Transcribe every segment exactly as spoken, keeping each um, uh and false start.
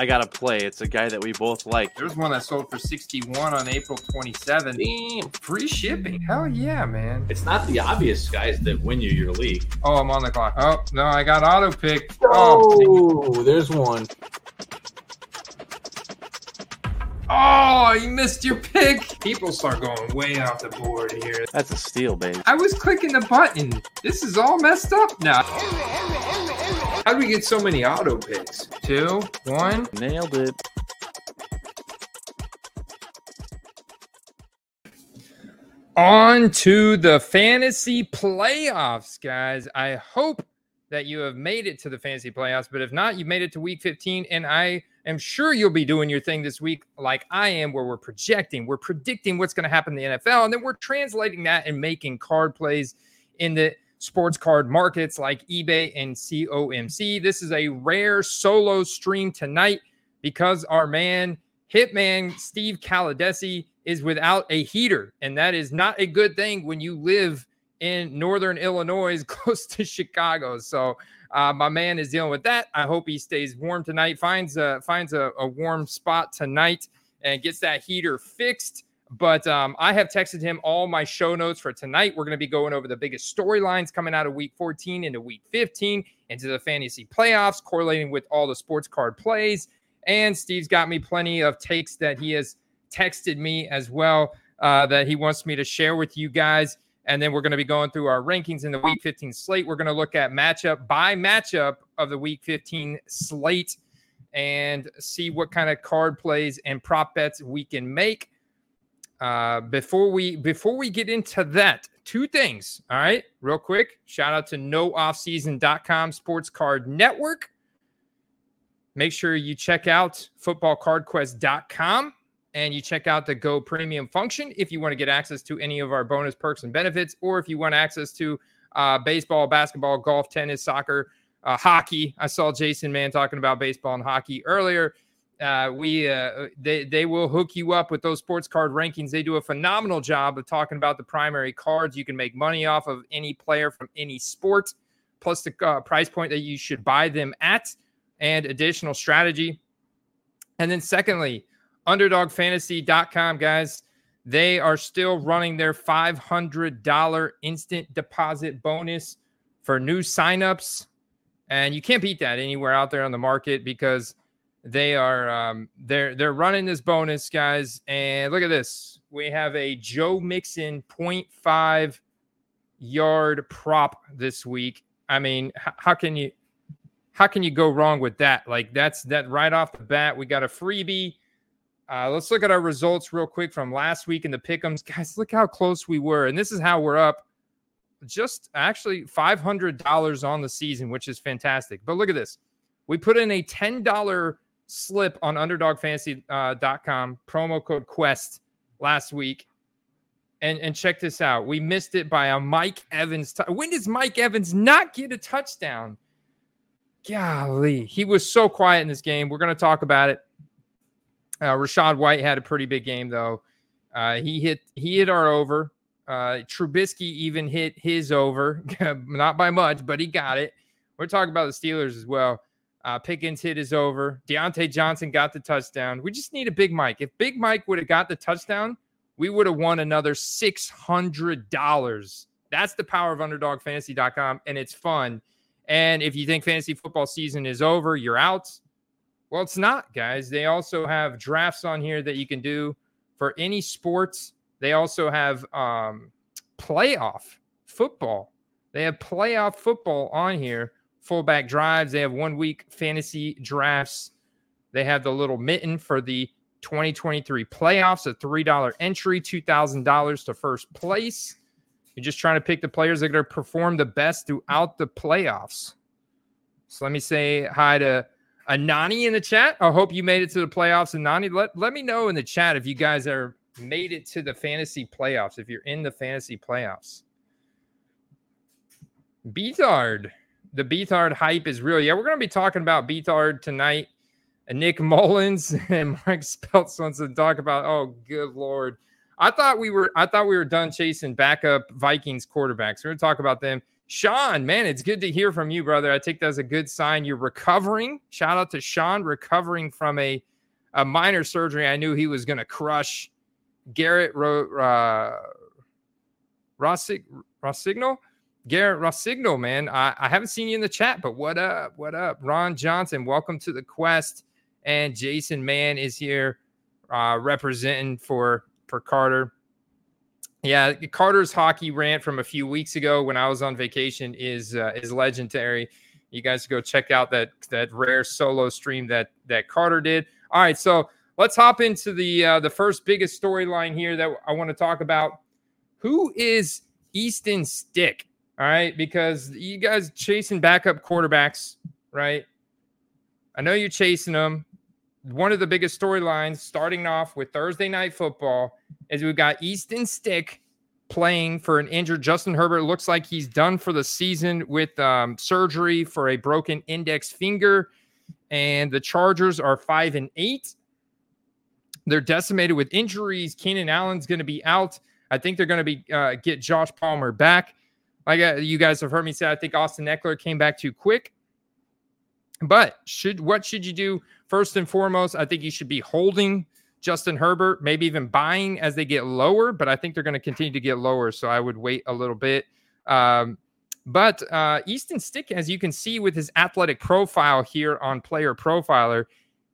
I got to play. It's a guy that we both like. There's one I sold for sixty-one on April twenty-seventh. Damn. Free shipping. Hell yeah, man. It's not the obvious guys that win you your league. Oh, I'm on the clock. Oh, no, I got auto pick. Oh, oh there's one. Oh, you missed your pick. People start going way off the board here. That's a steal, baby. I was clicking the button. This is all messed up now. How do we get so many auto picks? Two, one. Nailed it. On to the fantasy playoffs, guys. I hope that you have made it to the fantasy playoffs, but if not, you've made it to week fifteen, and I am sure you'll be doing your thing this week like I am, where we're projecting, we're predicting what's going to happen in the N F L, and then we're translating that and making card plays in the sports card markets like eBay and C O M C. This is a rare solo stream tonight because our man, Hitman Steve Calidesi, is without a heater, and that is not a good thing when you live in Northern Illinois, close to Chicago. So uh, my man is dealing with that. I hope he stays warm tonight, finds a, finds a, a warm spot tonight and gets that heater fixed. But um, I have texted him all my show notes for tonight. We're going to be going over the biggest storylines coming out of week fourteen into week fifteen, into the fantasy playoffs, correlating with all the sports card plays. And Steve's got me plenty of takes that he has texted me as well uh, that he wants me to share with you guys. And then we're going to be going through our rankings in the week fifteen slate. We're going to look at matchup by matchup of the week fifteen slate and see what kind of card plays and prop bets we can make. Uh, before we before we get into that, two things. All right, real quick. Shout out to no off season dot com Sports Card Network. Make sure you check out football card quest dot com. And you check out the Go Premium function if you want to get access to any of our bonus perks and benefits, or if you want access to uh, baseball, basketball, golf, tennis, soccer, uh, hockey. I saw Jason Mann talking about baseball and hockey earlier. Uh, we uh, they, they will hook you up with those sports card rankings. They do a phenomenal job of talking about the primary cards. You can make money off of any player from any sport, plus the uh, price point that you should buy them at and additional strategy. And then secondly, underdog fantasy dot com, guys, they are still running their five hundred dollars instant deposit bonus for new signups, and you can't beat that anywhere out there on the market because they are um, they're they're running this bonus, guys. And look at this, we have a Joe Mixon point five yard prop this week. I mean, h- how can you how can you go wrong with that? Like that's that right off the bat. We got a freebie. Uh, let's look at our results real quick from last week in the pick'ems. Guys, look how close we were. And this is how we're up just actually five hundred dollars on the season, which is fantastic. But look at this. We put in a ten dollars slip on underdog fantasy dot com, promo code Quest last week. And and check this out. We missed it by a Mike Evans. T- when does Mike Evans not get a touchdown? Golly, he was so quiet in this game. We're going to talk about it. Uh, Rachaad White had a pretty big game, though. Uh, he hit he hit our over. Uh, Trubisky even hit his over. Not by much, but he got it. We're talking about the Steelers as well. Uh, Pickens hit his over. Deontay Johnson got the touchdown. We just need a Big Mike. If Big Mike would have got the touchdown, we would have won another six hundred dollars. That's the power of underdog fantasy dot com, and it's fun. And if you think fantasy football season is over, you're out. Well, it's not, guys. They also have drafts on here that you can do for any sports. They also have um, playoff football. They have playoff football on here, fullback drives. They have one-week fantasy drafts. They have the little mitten for the twenty twenty-three playoffs, a three dollars entry, two thousand dollars to first place. You're just trying to pick the players that are going to perform the best throughout the playoffs. So let me say hi to Anani in the chat. I hope you made it to the playoffs. Anani, let, let me know in the chat if you guys are made it to the fantasy playoffs, if you're in the fantasy playoffs. Beathard. The Beathard hype is real. Yeah, we're going to be talking about Beathard tonight. And Nick Mullens and Mark Speltz wants to talk about, oh, good Lord. I thought we were I thought we were done chasing backup Vikings quarterbacks. We're going to talk about them. Sean, man, it's good to hear from you, brother. I think that's a good sign. You're recovering. Shout out to Sean, recovering from a, a minor surgery. I knew he was going to crush. Garrett Ro- uh, Rossig- Rossignol? Garrett Rossignol, man. I-, I haven't seen you in the chat, but what up? What up? Ron Johnson, welcome to the quest. And Jason Mann is here uh, representing for, for Carter. Yeah, Carter's hockey rant from a few weeks ago when I was on vacation is uh, is legendary. You guys go check out that that rare solo stream that that Carter did. All right, so let's hop into the uh, the first biggest storyline here that I want to talk about. Who is Easton Stick? All right, because you guys chasing backup quarterbacks, right? I know you're chasing them. One of the biggest storylines starting off with Thursday Night Football is we've got Easton Stick playing for an injured Justin Herbert. Looks like he's done for the season with um, surgery for a broken index finger, and the Chargers are five and eight. They're decimated with injuries. Keenan Allen's going to be out. I think they're going to be uh, get Josh Palmer back. Like uh, you guys have heard me say, I think Austin Eckler came back too quick. But should what should you do? First and foremost, I think you should be holding Justin Herbert, maybe even buying as they get lower. But I think they're going to continue to get lower, so I would wait a little bit. Um, but uh, Easton Stick, as you can see with his athletic profile here on Player Profiler,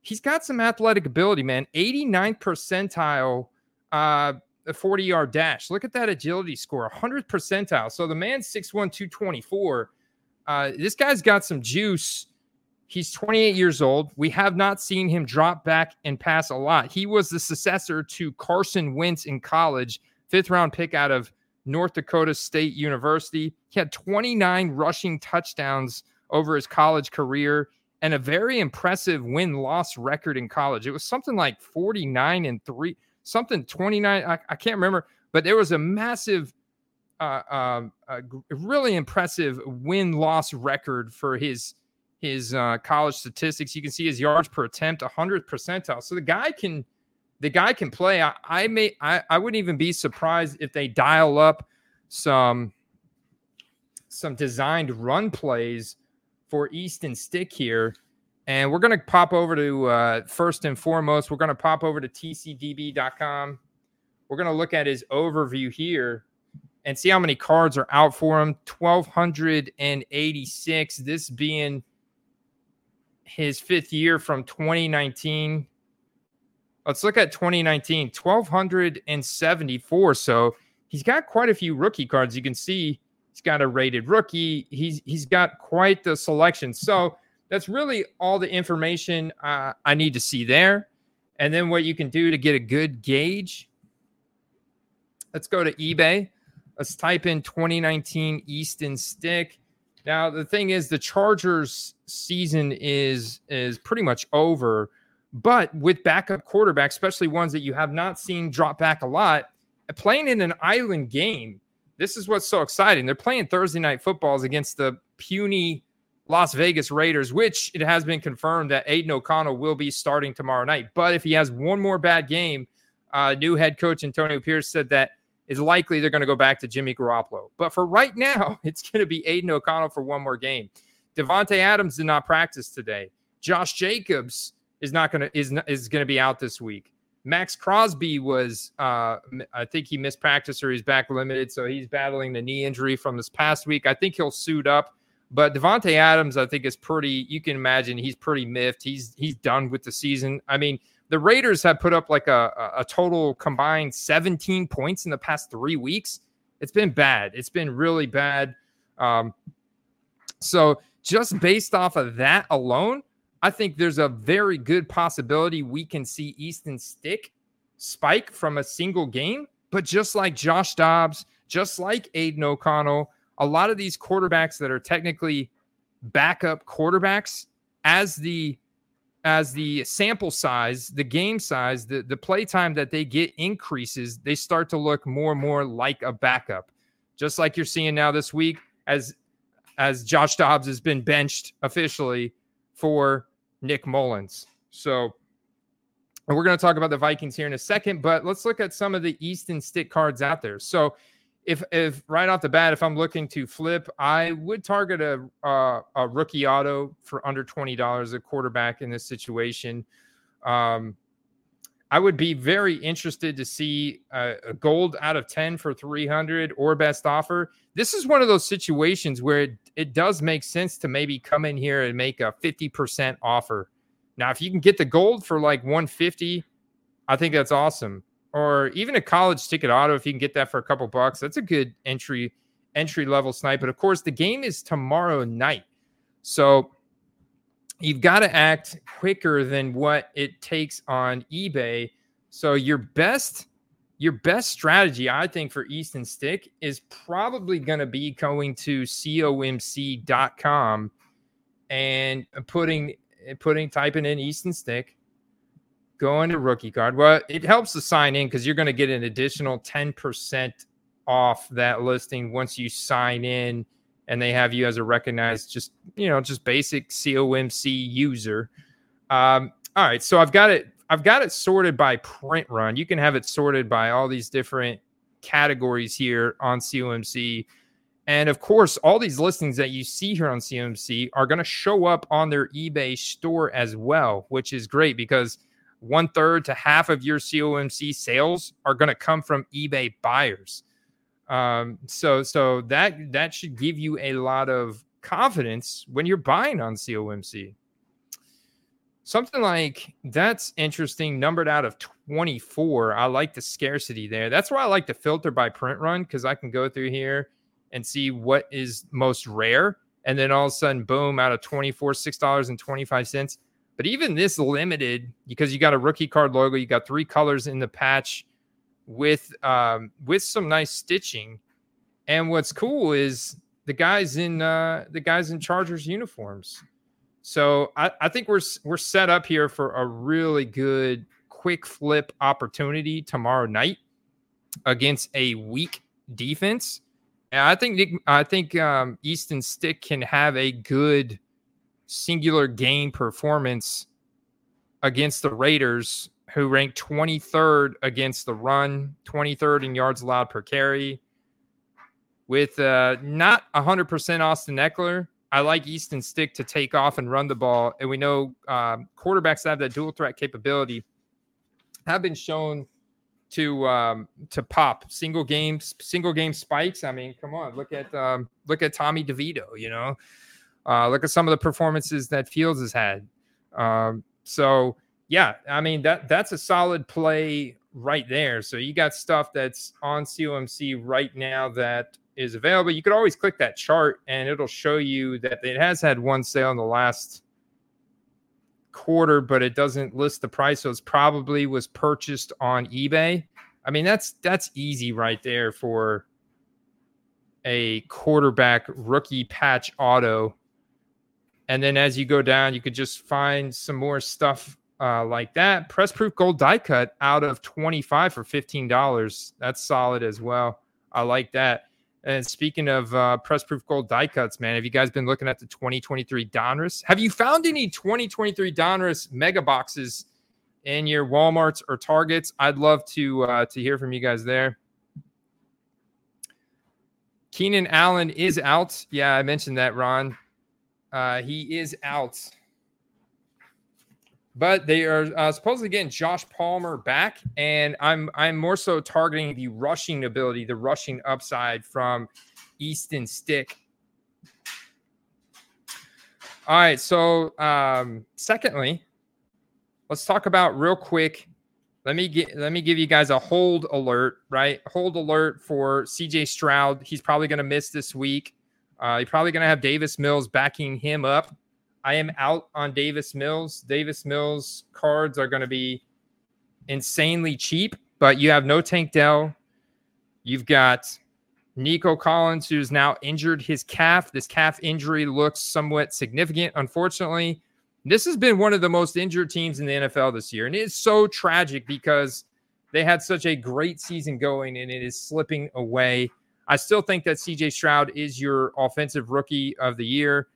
he's got some athletic ability, man. eighty-ninth percentile, uh, a forty-yard dash. Look at that agility score, one hundredth percentile. So the man's six one, two twenty-four. Uh, this guy's got some juice. He's twenty-eight years old. We have not seen him drop back and pass a lot. He was the successor to Carson Wentz in college, fifth-round pick out of North Dakota State University. He had twenty-nine rushing touchdowns over his college career, and a very impressive win-loss record in college. It was something like forty-nine and three, something twenty-nine. I, I can't remember, but there was a massive, uh, um, a really impressive win-loss record for his his uh, college statistics. You can see his yards per attempt, one hundredth percentile. So the guy can, the guy can play. I, I may, I, I wouldn't even be surprised if they dial up some some designed run plays for Easton Stick here. And we're going to pop over to, uh, first and foremost, we're going to pop over to T C D B dot com. We're going to look at his overview here and see how many cards are out for him. one thousand two hundred eighty-six, this being his fifth year from twenty nineteen. Let's look at twenty nineteen, one thousand two hundred seventy-four. So he's got quite a few rookie cards. You can see he's got a rated rookie. He's he's got quite the selection. So that's really all the information uh, I need to see there. And then what you can do to get a good gauge. Let's go to eBay. Let's type in twenty nineteen Easton Stick. Now the thing is, the Chargers season is is pretty much over. But with backup quarterbacks, especially ones that you have not seen drop back a lot, playing in an island game. This is what's so exciting. They're playing Thursday Night Footballs against the puny Las Vegas Raiders, which it has been confirmed that Aiden O'Connell will be starting tomorrow night. But if he has one more bad game, uh, new head coach Antonio Pierce said that it's likely they're going to go back to Jimmy Garoppolo. But for right now, it's going to be Aiden O'Connell for one more game. Davante Adams did not practice today. Josh Jacobs is not going to is is going to be out this week. Max Crosby was, uh, I think he missed practice or he's back limited, so he's battling the knee injury from this past week. I think he'll suit up, but Davante Adams, I think, is pretty, you can imagine he's pretty miffed. He's he's done with the season. I mean, the Raiders have put up like a, a total combined seventeen points in the past three weeks. It's been bad. It's been really bad. Um, so just based off of that alone, I think there's a very good possibility we can see Easton Stick spike from a single game. But just like Josh Dobbs, just like Aiden O'Connell, a lot of these quarterbacks that are technically backup quarterbacks, as the as the sample size, the game size, the, the play time that they get increases, they start to look more and more like a backup. Just like you're seeing now this week, as as Josh Dobbs has been benched officially for Nick Mullens. So, and we're going to talk about the Vikings here in a second, but let's look at some of the Easton Stick cards out there. So if if right off the bat, if I'm looking to flip, I would target a uh, a rookie auto for under twenty dollars, a quarterback in this situation. Um, I would be very interested to see uh, a gold out of ten for three hundred or best offer. This is one of those situations where it, it does make sense to maybe come in here and make a fifty percent offer. Now, if you can get the gold for like one fifty, I think that's awesome. Or even a college ticket auto, if you can get that for a couple bucks, that's a good entry entry level snipe. But of course, the game is tomorrow night, so you've got to act quicker than what it takes on eBay. So your best your best strategy, I think, for Easton Stick is probably going to be going to C O M C dot com and putting putting typing in Easton Stick. Go into rookie card. Well, it helps to sign in because you're going to get an additional ten percent off that listing once you sign in and they have you as a recognized, just, you know, just basic C O M C user. Um, all right. So I've got it. I've got it sorted by print run. You can have it sorted by all these different categories here on C O M C. And of course, all these listings that you see here on C O M C are going to show up on their eBay store as well, which is great because One third to half of your C O M C sales are going to come from eBay buyers. Um, so, so that that should give you a lot of confidence when you're buying on C O M C. Something like that's interesting, numbered out of twenty-four. I like the scarcity there. That's why I like to filter by print run, because I can go through here and see what is most rare. And then all of a sudden, boom, out of twenty-four, six dollars and twenty-five cents. But even this limited, because you got a rookie card logo, you got three colors in the patch with um, with some nice stitching. And what's cool is the guys in uh, the guys in Chargers uniforms. So I, I think we're we're set up here for a really good quick flip opportunity tomorrow night against a weak defense. And I think I think um, Easton Stick can have a good singular game performance against the Raiders, who ranked twenty-third against the run, twenty-third in yards allowed per carry. With uh, not one hundred percent Austin Eckler, I like Easton Stick to take off and run the ball. And we know um, quarterbacks that have that dual threat capability have been shown to um, to pop single game single game spikes. I mean, come on, look at um, look at Tommy DeVito, you know. Uh, look at some of the performances that Fields has had. Um, so, yeah, I mean, that that's a solid play right there. So you got stuff that's on C O M C right now that is available. You could always click that chart, and it'll show you that it has had one sale in the last quarter, but it doesn't list the price. So it's probably was purchased on eBay. I mean, that's that's easy right there for a quarterback rookie patch auto. And then as you go down, you could just find some more stuff uh, like that. Press-proof gold die cut out of twenty-five for fifteen dollars. That's solid as well. I like that. And speaking of uh, press-proof gold die cuts, man, have you guys been looking at the twenty twenty-three Donruss? Have you found any twenty twenty-three Donruss mega boxes in your Walmarts or Targets? I'd love to uh, to hear from you guys there. Keenan Allen is out. Yeah, I mentioned that, Ron. Uh, he is out, but they are uh, supposedly getting Josh Palmer back, and I'm I'm more so targeting the rushing ability, the rushing upside from Easton Stick. All right, so um, secondly, let's talk about real quick. Let me get let me give you guys a hold alert, right? Hold alert for C J Stroud. He's probably going to miss this week. Uh, you're probably going to have Davis Mills backing him up. I am out on Davis Mills. Davis Mills cards are going to be insanely cheap, but you have no Tank Dell. You've got Nico Collins, who's now injured his calf. This calf injury looks somewhat significant, unfortunately. This has been one of the most injured teams in the N F L this year, and it is so tragic because they had such a great season going, and it is slipping away. I still think that C J Stroud is your offensive rookie of the year,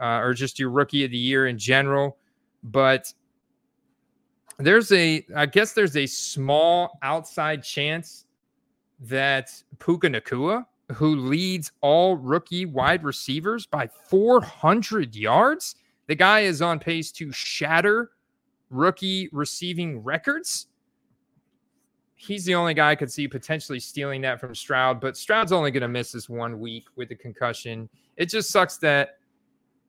uh, or just your rookie of the year in general. But there's a, I guess there's a small outside chance that Puka Nacua, who leads all rookie wide receivers by four hundred yards, the guy is on pace to shatter rookie receiving records. He's the only guy I could see potentially stealing that from Stroud, but Stroud's only going to miss this one week with the concussion. It just sucks that,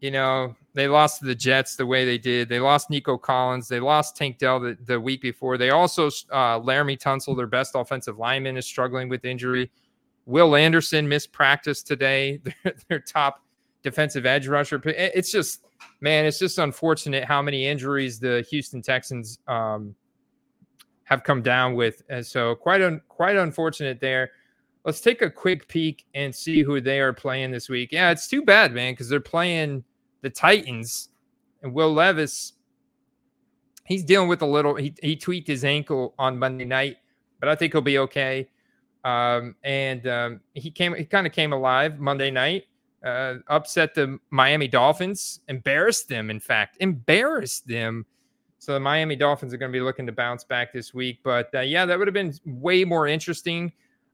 you know, they lost to the Jets the way they did. They lost Nico Collins. They lost Tank Dell the, the week before. They also, uh, Laramie Tunsil, their best offensive lineman, is struggling with injury. Will Anderson missed practice today, their, their top defensive edge rusher. It's just, man, it's just unfortunate how many injuries the Houston Texans, um, have come down with, and so quite un- quite unfortunate there. Let's take a quick peek and see who they are playing this week. Yeah, it's too bad, man, because they're playing the Titans, and Will Levis, he's dealing with a little. He he tweaked his ankle on Monday night, but I think he'll be okay. Um, and um, he came, he kind of came alive Monday night, uh, upset the Miami Dolphins, embarrassed them. In fact, embarrassed them. So the Miami Dolphins are going to be looking to bounce back this week. But, uh, yeah, that would have been way more interesting.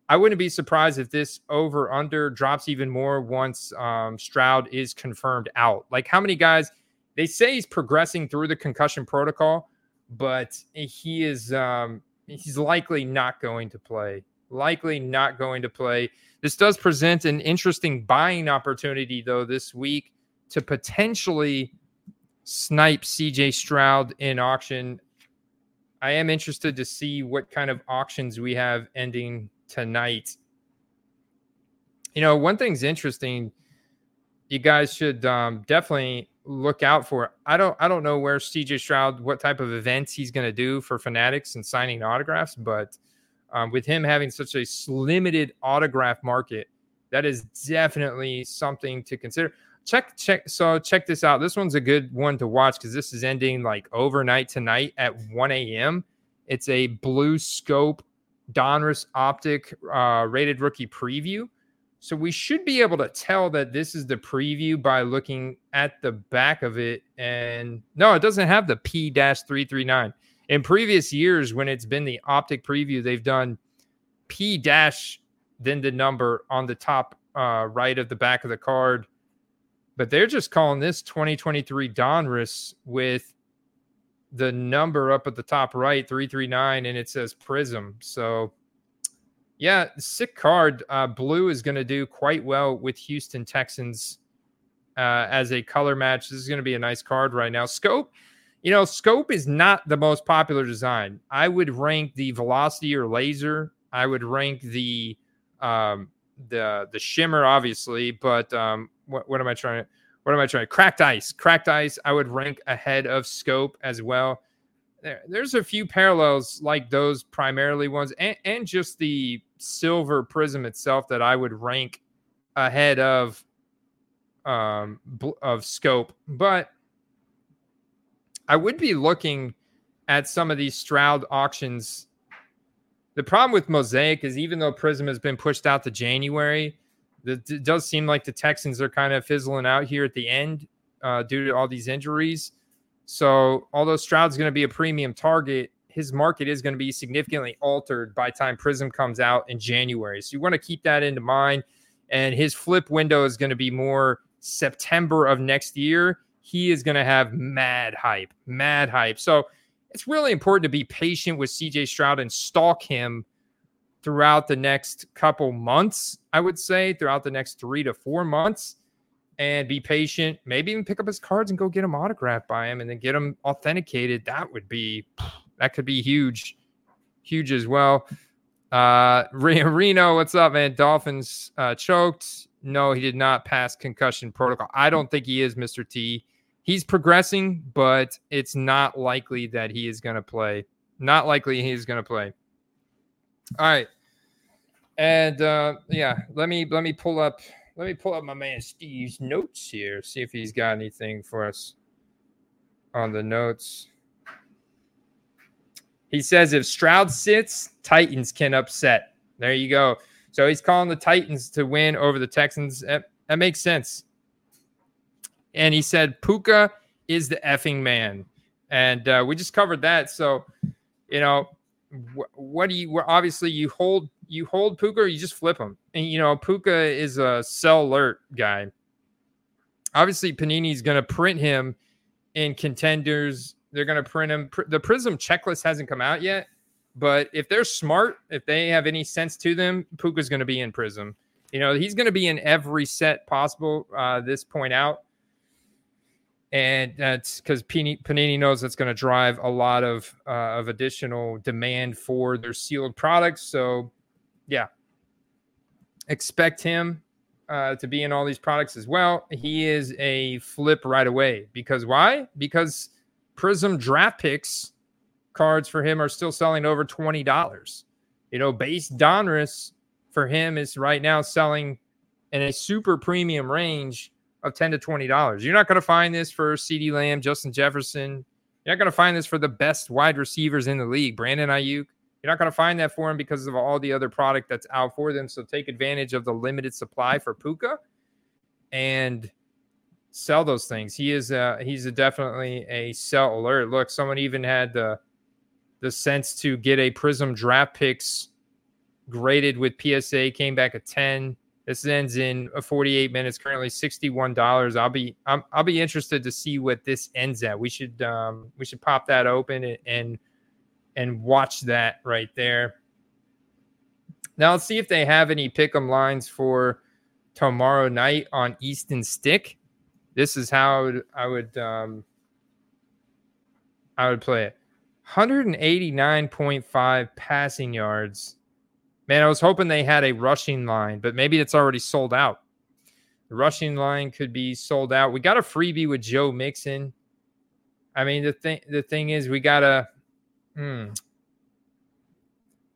I wouldn't be surprised if this over-under drops even more once um, Stroud is confirmed out. Like, how many guys – they say he's progressing through the concussion protocol, but he is um, he's likely not going to play. Likely not going to play. This does present an interesting buying opportunity, though, this week to potentially – snipe C J Stroud in auction. I am interested to see what kind of auctions we have ending tonight. You know, one thing's interesting. You guys should um, definitely look out for. I don't. I don't know where C J Stroud, what type of events he's going to do for Fanatics and signing autographs, but um, with him having such a limited autograph market, that is definitely something to consider. Check, check. So check this out. This one's a good one to watch because this is ending like overnight tonight at one a.m. It's a Blue Scope Donruss Optic uh, rated rookie preview. So we should be able to tell that this is the preview by looking at the back of it. And no, it doesn't have the P three thirty-nine. In previous years, when it's been the Optic preview, they've done P dash, then the number on the top uh, right of the back of the card. But they're just calling this twenty twenty-three Donruss with the number up at the top right, three thirty-nine, and it says Prism. So, yeah, sick card. Uh, blue is going to do quite well with Houston Texans uh, as a color match. This is going to be a nice card right now. Scope, you know, Scope is not the most popular design. I would rank the Velocity or Laser. I would rank the um, the the Shimmer, obviously, but um, What, what am I trying? What am I trying? Cracked Ice. Cracked Ice, I would rank ahead of Scope as well. There, there's a few parallels like those primarily ones and, and just the Silver Prism itself that I would rank ahead of, um, of Scope. But I would be looking at some of these Stroud auctions. The problem with Mosaic is even though Prism has been pushed out to January, it does seem like the Texans are kind of fizzling out here at the end uh, due to all these injuries. So although Stroud's going to be a premium target, his market is going to be significantly altered by time Prism comes out in January. So you want to keep that into mind. And his flip window is going to be more September of next year. He is going to have mad hype, mad hype. So it's really important to be patient with C J Stroud and stalk him throughout the next couple months, I would say, throughout the next three to four months, and be patient. Maybe even pick up his cards and go get them autographed by him and then get them authenticated. That would be, that could be huge, huge as well. Uh, Reno, what's up, man? Dolphins uh, choked. No, he did not pass concussion protocol. I don't think he is, Mister T. He's progressing, but it's not likely that he is going to play. Not likely he is going to play. All right. And uh, yeah, let me let me pull up let me pull up my man Steve's notes here, see if he's got anything for us on the notes. He says if Stroud sits, Titans can upset. There you go. So he's calling the Titans to win over the Texans. That, that makes sense. And he said Puka is the effing man. And uh, we just covered that. So, you know, wh- what do you, well, obviously you hold, you hold Puka or you just flip him. And, you know, Puka is a sell alert guy. Obviously Panini's going to print him in contenders. They're going to print him. The Prism checklist hasn't come out yet, but if they're smart, if they have any sense to them, Puka's going to be in Prism. You know, he's going to be in every set possible uh, this point out. And that's because Panini, Panini knows that's going to drive a lot of uh, of additional demand for their sealed products. So, yeah, expect him uh, to be in all these products as well. He is a flip right away. Because why? Because Prism draft picks cards for him are still selling over twenty dollars. You know, base Donruss for him is right now selling in a super premium range of ten to twenty dollars. You're not going to find this for CeeDee Lamb, Justin Jefferson. You're not going to find this for the best wide receivers in the league, Brandon Ayuk. You're not going to find that for him because of all the other product that's out for them. So take advantage of the limited supply for Puka and sell those things. He is a, he's a definitely a sell alert. Look, someone even had the the sense to get a Prism draft picks graded with P S A, came back at ten. This ends in forty-eight minutes, currently sixty-one dollars. I'll be I'm, I'll be interested to see what this ends at. We should um, we should pop that open and, and and watch that right there. Now let's see if they have any pick'em lines for tomorrow night on Easton Stick. This is how I would I would, um, I would play it. one eighty-nine point five passing yards. Man, I was hoping they had a rushing line, but maybe it's already sold out. The rushing line could be sold out. We got a freebie with Joe Mixon. I mean, the thing the thing is we got a hmm,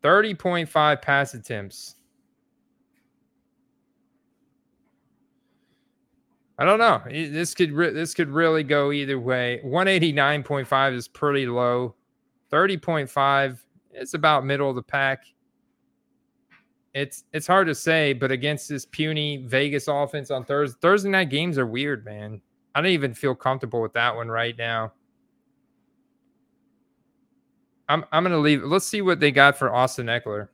thirty point five pass attempts. I don't know. This could re- this could really go either way. one eighty-nine point five is pretty low. thirty point five, it's about middle of the pack. It's it's hard to say, but against this puny Vegas offense on Thursday, Thursday night games are weird, man. I don't even feel comfortable with that one right now. I'm I'm gonna leave. Let's see what they got for Austin Eckler.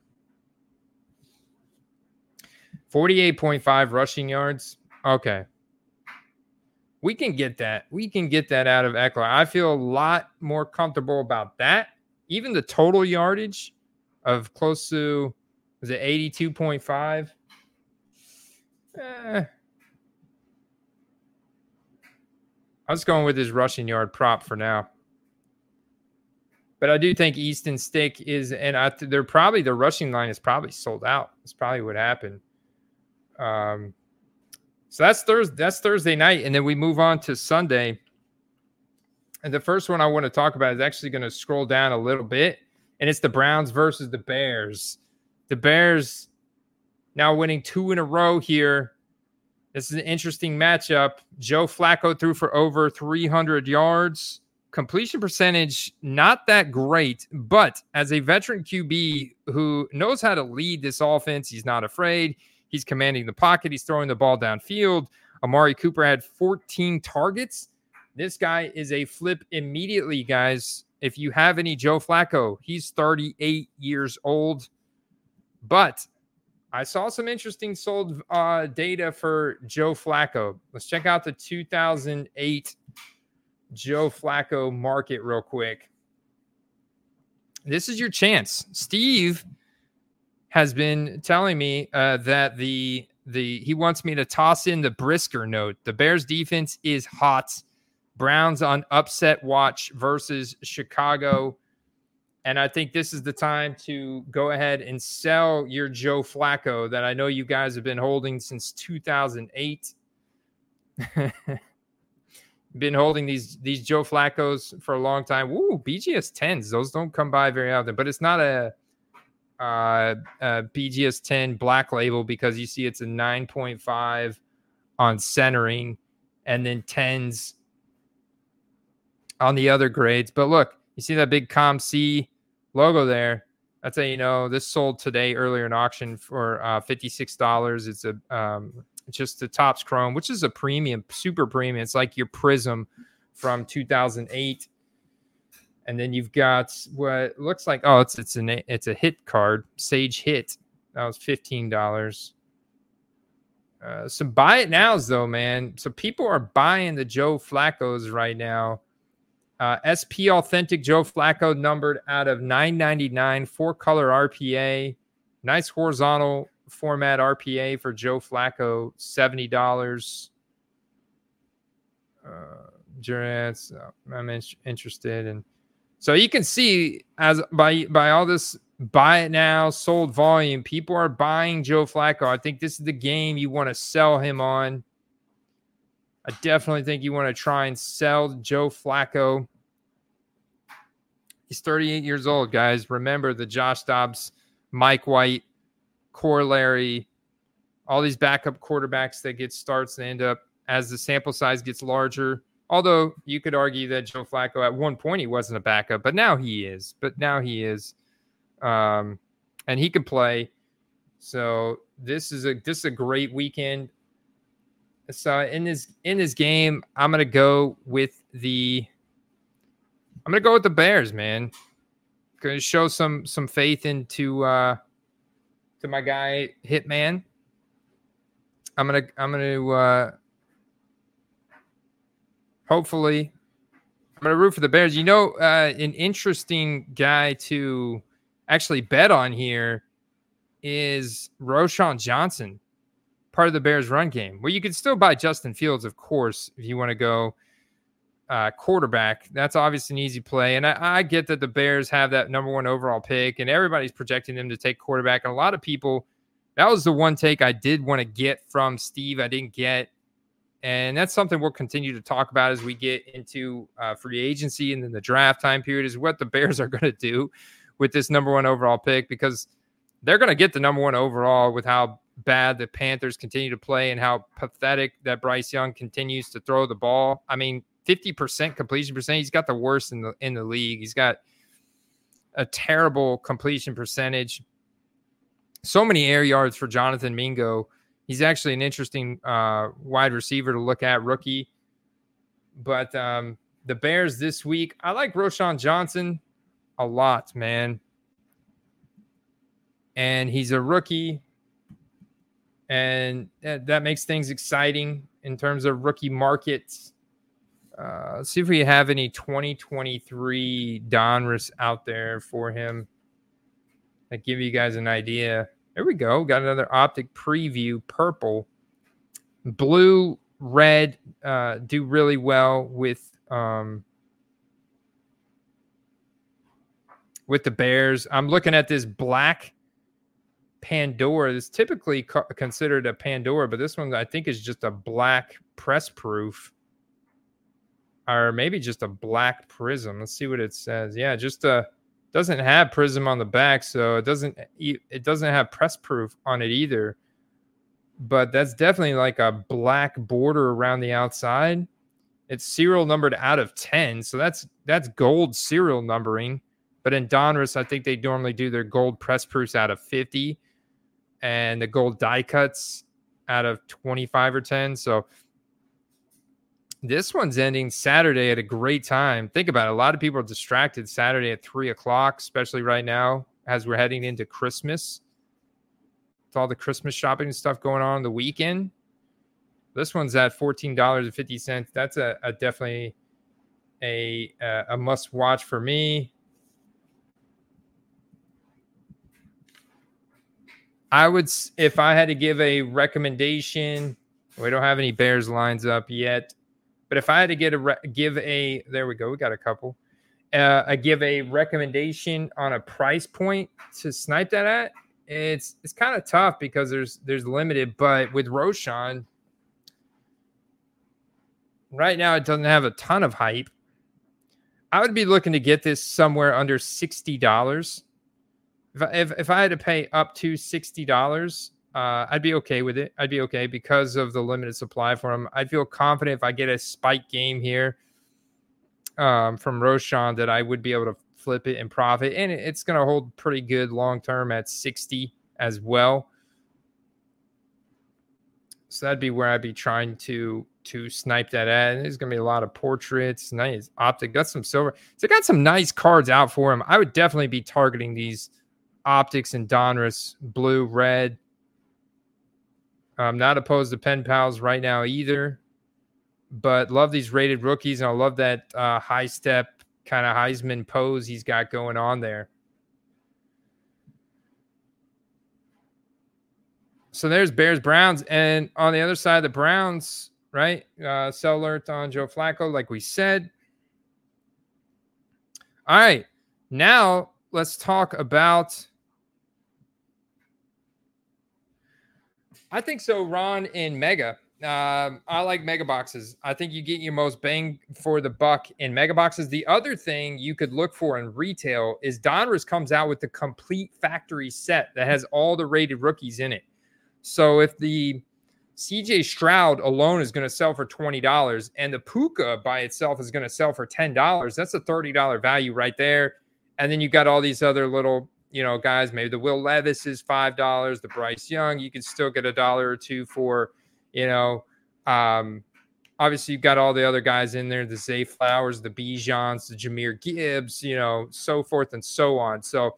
forty-eight point five rushing yards. Okay. We can get that. We can get that out of Eckler. I feel a lot more comfortable about that. Even the total yardage of close to was it eighty-two point five? Eh. I was going with his rushing yard prop for now. But I do think Easton Stick is, and I th- they're probably, the rushing line is probably sold out. That's probably what happened. Um, so that's Thursday, that's Thursday night, and then we move on to Sunday. And the first one I want to talk about is actually going to scroll down a little bit, and it's the Browns versus the Bears. The Bears now winning two in a row here. This is an interesting matchup. Joe Flacco threw for over three hundred yards. Completion percentage, not that great, but as a veteran Q B who knows how to lead this offense, he's not afraid. He's commanding the pocket. He's throwing the ball downfield. Amari Cooper had fourteen targets. This guy is a flip immediately, guys. If you have any Joe Flacco, he's thirty-eight years old. But I saw some interesting sold uh, data for Joe Flacco. Let's check out the two thousand eight Joe Flacco market real quick. This is your chance. Steve has been telling me uh, that the the he wants me to toss in the Brisker note. The Bears defense is hot. Browns on upset watch versus Chicago. And I think this is the time to go ahead and sell your Joe Flacco that I know you guys have been holding since two thousand eight. Been holding these these Joe Flaccos for a long time. Ooh, B G S tens. Those don't come by very often. But it's not a, uh, a B G S ten black label because you see it's a nine point five on centering and then tens on the other grades. But look, you see that big ComC logo there? That's how you know this sold today earlier in auction for uh, fifty-six dollars. It's a um, just the Topps Chrome, which is a premium, super premium. It's like your Prism from two thousand eight. And then you've got what looks like, oh, it's it's an it's a hit card, Sage Hit. That was fifteen dollars. Uh, some buy it nows though, man. So people are buying the Joe Flaccos right now. Uh, S P Authentic Joe Flacco numbered out of nine ninety-nine, four color R P A, nice horizontal format R P A for Joe Flacco, seventy dollars. Uh, Durant's, I'm in- interested in. So you can see as by by all this buy it now, sold volume, people are buying Joe Flacco. I think this is the game you want to sell him on. I definitely think you want to try and sell Joe Flacco. He's thirty-eight years old, guys. Remember the Josh Dobbs, Mike White, corollary, all these backup quarterbacks that get starts and end up as the sample size gets larger. Although you could argue that Joe Flacco at one point he wasn't a backup, but now he is. But now he is, um, and he can play. So this is a this is a great weekend. So in this in this game, I'm gonna go with the I'm gonna go with the Bears, man. Gonna show some some faith into uh, to my guy Hitman. I'm gonna I'm gonna. Uh, Hopefully, I'm going to root for the Bears. You know, uh, an interesting guy to actually bet on here is Roschon Johnson, part of the Bears run game. Well, you could still buy Justin Fields, of course, if you want to go uh, quarterback. That's obviously an easy play. And I, I get that the Bears have that number one overall pick, and everybody's projecting them to take quarterback. And a lot of people, that was the one take I did want to get from Steve. I didn't get. And that's something we'll continue to talk about as we get into uh, free agency and then the draft time period is what the Bears are going to do with this number one overall pick, because they're going to get the number one overall with how bad the Panthers continue to play and how pathetic that Bryce Young continues to throw the ball. I mean, fifty percent completion percent. He's got the worst in the in the league. He's got a terrible completion percentage. So many air yards for Jonathan Mingo. He's actually an interesting uh, wide receiver to look at, rookie. But um, the Bears this week, I like Roschon Johnson a lot, man. And he's a rookie. And that, that makes things exciting in terms of rookie markets. Uh, let's see if we have any twenty twenty-three Donruss out there for him. I give you guys an idea. There we go. Got another optic preview. Purple, blue, red uh, do really well with um, with the Bears. I'm looking at this black Pandora. It's typically co- considered a Pandora, but this one I think is just a black press proof, or maybe just a black prism. Let's see what it says. Yeah, just a. Doesn't have Prism on the back, so it doesn't it doesn't have press proof on it either. But that's definitely like a black border around the outside. It's serial numbered out of ten, so that's that's gold serial numbering. But in Donruss, I think they normally do their gold press proofs out of fifty, and the gold die cuts out of twenty-five or ten. So this one's ending Saturday at a great time. Think about it. A lot of people are distracted Saturday at three o'clock, especially right now as we're heading into Christmas. With all the Christmas shopping and stuff going on the weekend. This one's at fourteen dollars and fifty cents. That's a, a definitely a, a, a must-watch for me. I would, if I had to give a recommendation, we don't have any Bears lines up yet. But if I had to get a give a there we go we got a couple uh, I give a recommendation on a price point to snipe that at, it's it's kind of tough because there's there's limited. But with Roschon right now, it doesn't have a ton of hype. I would be looking to get this somewhere under sixty dollars. If I, if, if I had to pay up to sixty dollars. Uh, I'd be okay with it. I'd be okay because of the limited supply for him. I feel confident if I get a spike game here um, from Roschon that I would be able to flip it and profit. And it's going to hold pretty good long-term at sixty as well. So that'd be where I'd be trying to to snipe that at. There's going to be a lot of portraits, nice optic, got some silver. So got some nice cards out for him. I would definitely be targeting these optics and Donruss, blue, red. I'm not opposed to pen pals right now either, but love these rated rookies. And I love that uh, high step kind of Heisman pose he's got going on there. So there's Bears, Browns. And on the other side, the Browns, right? Uh, sell alert on Joe Flacco, like we said. All right. Now let's talk about. I think so, Ron and Mega. Um, I like Mega Boxes. I think you get your most bang for the buck in Mega Boxes. The other thing you could look for in retail is Donruss comes out with the complete factory set that has all the rated rookies in it. So if the C J Stroud alone is going to sell for twenty dollars and the Puka by itself is going to sell for ten dollars, that's a thirty dollars value right there. And then you got all these other little, you know, guys, maybe the Will Levis is five dollars, the Bryce Young, you can still get a dollar or two for, you know, um, obviously you've got all the other guys in there, the Zay Flowers, the Bijans, the Jahmyr Gibbs, you know, so forth and so on. So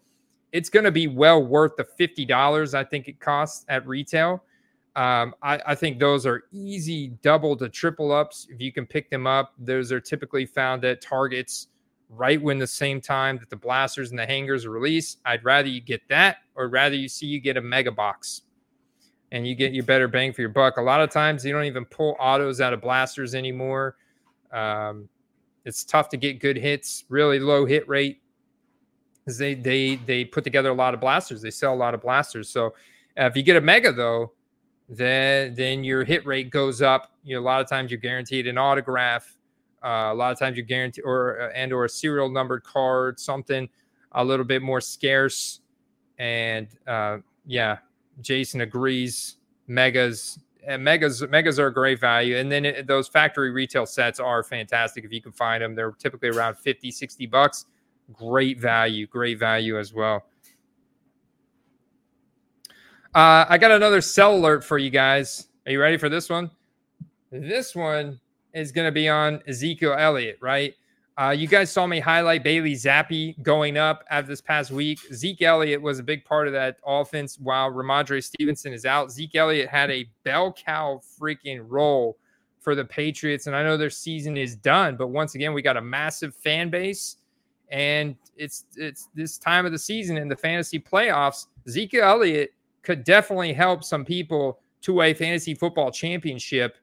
it's going to be well worth the fifty dollars I think it costs at retail. Um, I, I think those are easy double to triple ups. If you can pick them up, those are typically found at Targets right when the same time that the blasters and the hangers are released. I'd rather you get that, or rather you see you get a mega box and you get your better bang for your buck. A lot of times you don't even pull autos out of blasters anymore. Um, it's tough to get good hits, really low hit rate. Because they they they put together a lot of blasters, they sell a lot of blasters. So uh, if you get a mega though, then then your hit rate goes up. You know, a lot of times you're guaranteed an autograph. Uh, a lot of times you're guaranteed or and or a serial numbered card, something a little bit more scarce. And uh, yeah, Jason agrees. Megas and megas megas are a great value. And then it, those factory retail sets are fantastic if you can find them. They're typically around fifty, sixty bucks. Great value, great value as well. Uh, I got another sell alert for you guys. Are you ready for this one? This one is going to be on Ezekiel Elliott, right? Uh, you guys saw me highlight Bailey Zappi going up after this past week. Zeke Elliott was a big part of that offense while Rhamondre Stevenson is out. Zeke Elliott had a bell cow freaking roll for the Patriots, and I know their season is done, but once again, we got a massive fan base. And it's it's this time of the season in the fantasy playoffs. Zeke Elliott could definitely help some people to a fantasy football championship.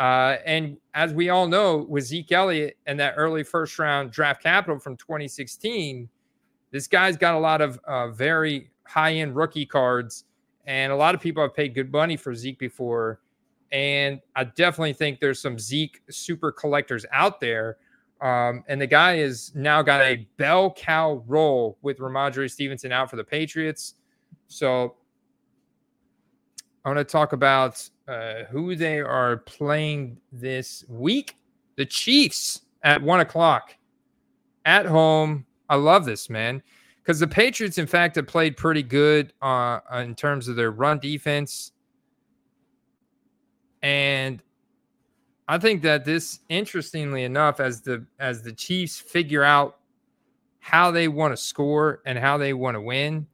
Uh, and as we all know, with Zeke Elliott and that early first round draft capital from twenty sixteen, this guy's got a lot of uh, very high end rookie cards. And a lot of people have paid good money for Zeke before. And I definitely think there's some Zeke super collectors out there. Um, and the guy has now got a bell cow roll with Rhamondre Stevenson out for the Patriots. So I want to talk about uh, who they are playing this week. The Chiefs at one o'clock at home. I love this, man, because the Patriots, in fact, have played pretty good uh, in terms of their run defense. And I think that this, interestingly enough, as the as the Chiefs figure out how they want to score and how they want to win,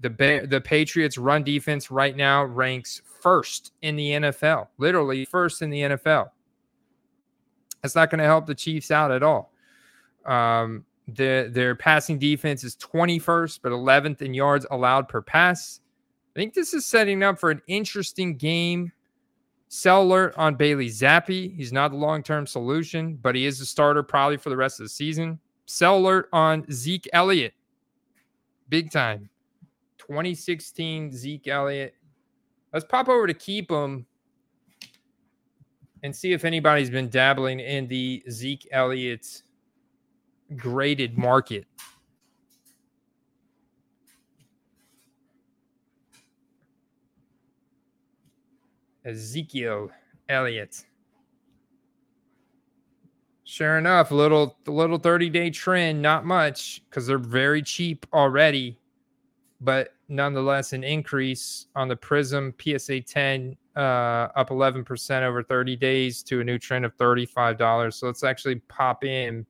the Bear, the Patriots' run defense right now ranks first in the N F L, literally first in the N F L. That's not going to help the Chiefs out at all. Um, their, their passing defense is twenty-first, but eleventh in yards allowed per pass. I think this is setting up for an interesting game. Sell alert on Bailey Zappi. He's not the long-term solution, but he is a starter probably for the rest of the season. Sell alert on Zeke Elliott. Big time. twenty sixteen Zeke Elliott. Let's pop over to keep him and see if anybody's been dabbling in the Zeke Elliott graded market. Ezekiel Elliott. Sure enough, little little thirty-day trend, not much, because they're very cheap already. But nonetheless an increase on the Prism P S A ten, uh, up eleven percent over thirty days to a new trend of thirty-five dollars. So let's actually pop in.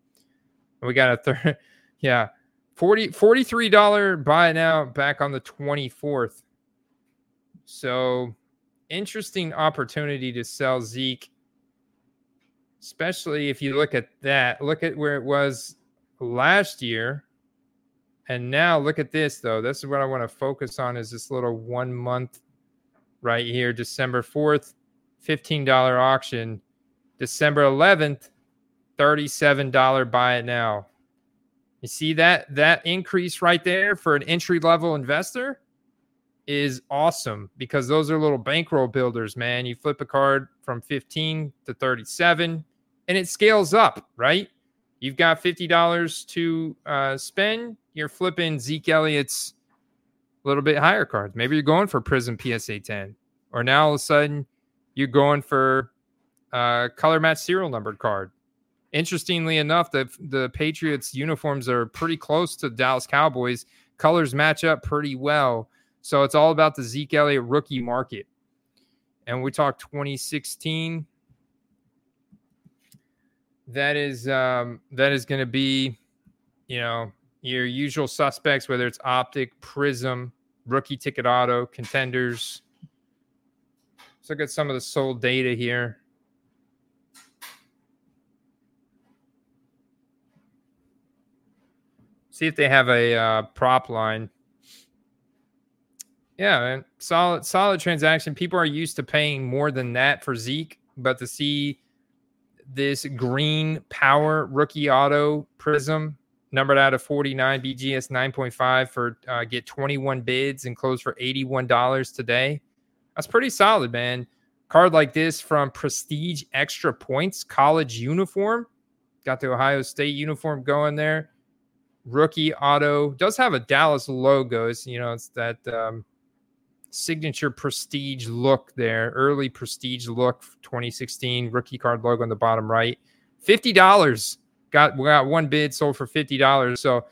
We got a third, yeah, forty, forty-three dollars buy now back on the twenty-fourth. So interesting opportunity to sell Zeke, especially if you look at that. Look at where it was last year. And now look at this, though. This is what I want to focus on, is this little one month right here, December fourth, fifteen dollars auction. December eleventh, thirty-seven dollars buy it now. You see that that increase right there for an entry-level investor is awesome, because those are little bankroll builders, man. You flip a card from fifteen to thirty-seven, and it scales up, right? You've got fifty dollars to uh, spend. You're flipping Zeke Elliott's a little bit higher cards. Maybe you're going for Prism P S A ten, or now all of a sudden you're going for uh, color match serial numbered card. Interestingly enough, the the Patriots uniforms are pretty close to the Dallas Cowboys. Colors match up pretty well. So it's all about the Zeke Elliott rookie market. And we talked twenty sixteen. That is um, that is going to be, you know, your usual suspects, whether it's Optic, Prism, Rookie Ticket Auto, Contenders. Let's look at some of the sold data here. See if they have a uh, prop line. Yeah, man, solid, solid transaction. People are used to paying more than that for Zeke, but to see this green power rookie auto Prism numbered out of forty-nine, B G S nine point five for uh, get twenty-one bids and close for eighty-one dollars today. That's pretty solid, man. Card like this from Prestige Extra Points, college uniform. Got the Ohio State uniform going there. Rookie auto does have a Dallas logo. It's, you know, it's that um, signature Prestige look there. Early Prestige look, twenty sixteen rookie card logo on the bottom right. fifty dollars. Got we got one bid sold for fifty dollars. So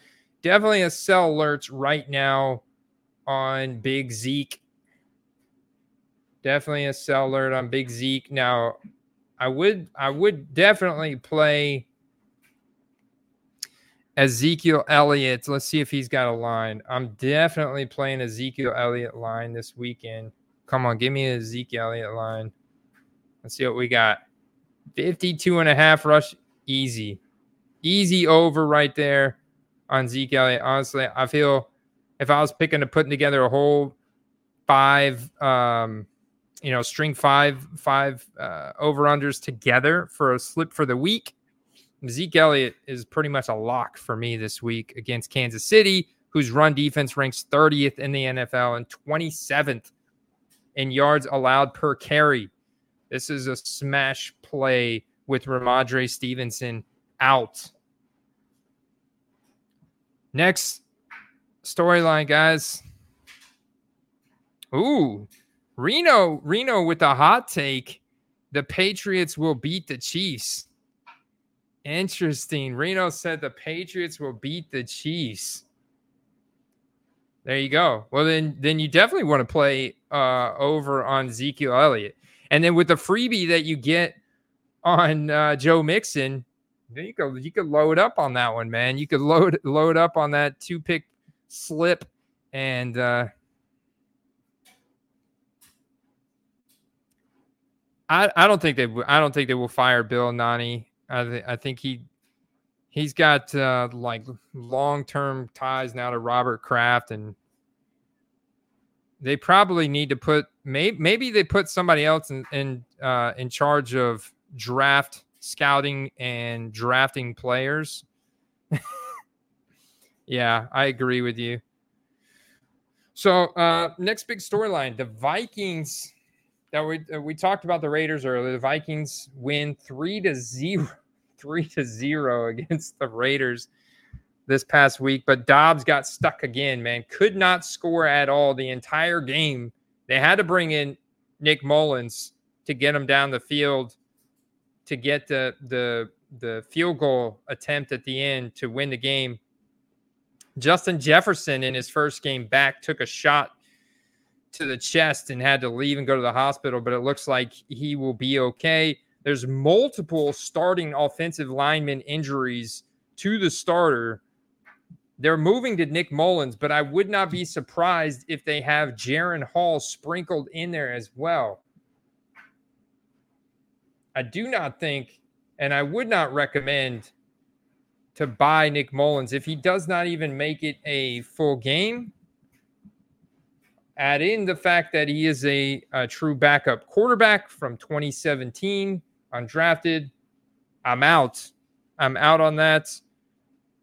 definitely a sell alerts right now on Big Zeke. Definitely a sell alert on Big Zeke. Now, I would I would definitely play Ezekiel Elliott. Let's see if he's got a line. I'm definitely playing Ezekiel Elliott line this weekend. Come on, give me an Ezekiel Elliott line. Let's see what we got. fifty-two and a half rush, easy. Easy over right there on Zeke Elliott. Honestly, I feel if I was picking to putting together a whole five, um, you know, string five, five uh, over-unders together for a slip for the week, Zeke Elliott is pretty much a lock for me this week against Kansas City, whose run defense ranks thirtieth in the N F L and twenty-seventh in yards allowed per carry. This is a smash play with Rhamondre Stevenson out. Next storyline, guys. Ooh, Reno, Reno with a hot take. The Patriots will beat the Chiefs. Interesting. Reno said the Patriots will beat the Chiefs. There you go. Well, then, then you definitely want to play uh, over on Ezekiel Elliott. And then with the freebie that you get on uh, Joe Mixon, you could you could load up on that one, man. You could load load up on that two pick slip, and uh, I I don't think they I don't think they will fire Bill Anani. I th- I think he he's got uh, like long term ties now to Robert Kraft, and they probably need to put maybe maybe they put somebody else in in, uh, in charge of draft scouting and drafting players. Yeah, I agree with you. So uh, next big storyline, the Vikings that we uh, we talked about the Raiders earlier. The Vikings win three to zero, three to zero against the Raiders this past week. But Dobbs got stuck again, man. Could not score at all the entire game. They had to bring in Nick Mullens to get him down the field, to get the the the field goal attempt at the end to win the game. Justin Jefferson in his first game back took a shot to the chest and had to leave and go to the hospital, but it looks like he will be okay. There's multiple starting offensive lineman injuries to the starter. They're moving to Nick Mullens, but I would not be surprised if they have Jaron Hall sprinkled in there as well. I do not think, and I would not recommend to buy Nick Mullens. If he does not even make it a full game, add in the fact that he is a, a true backup quarterback from twenty seventeen, undrafted. I'm out. I'm out on that.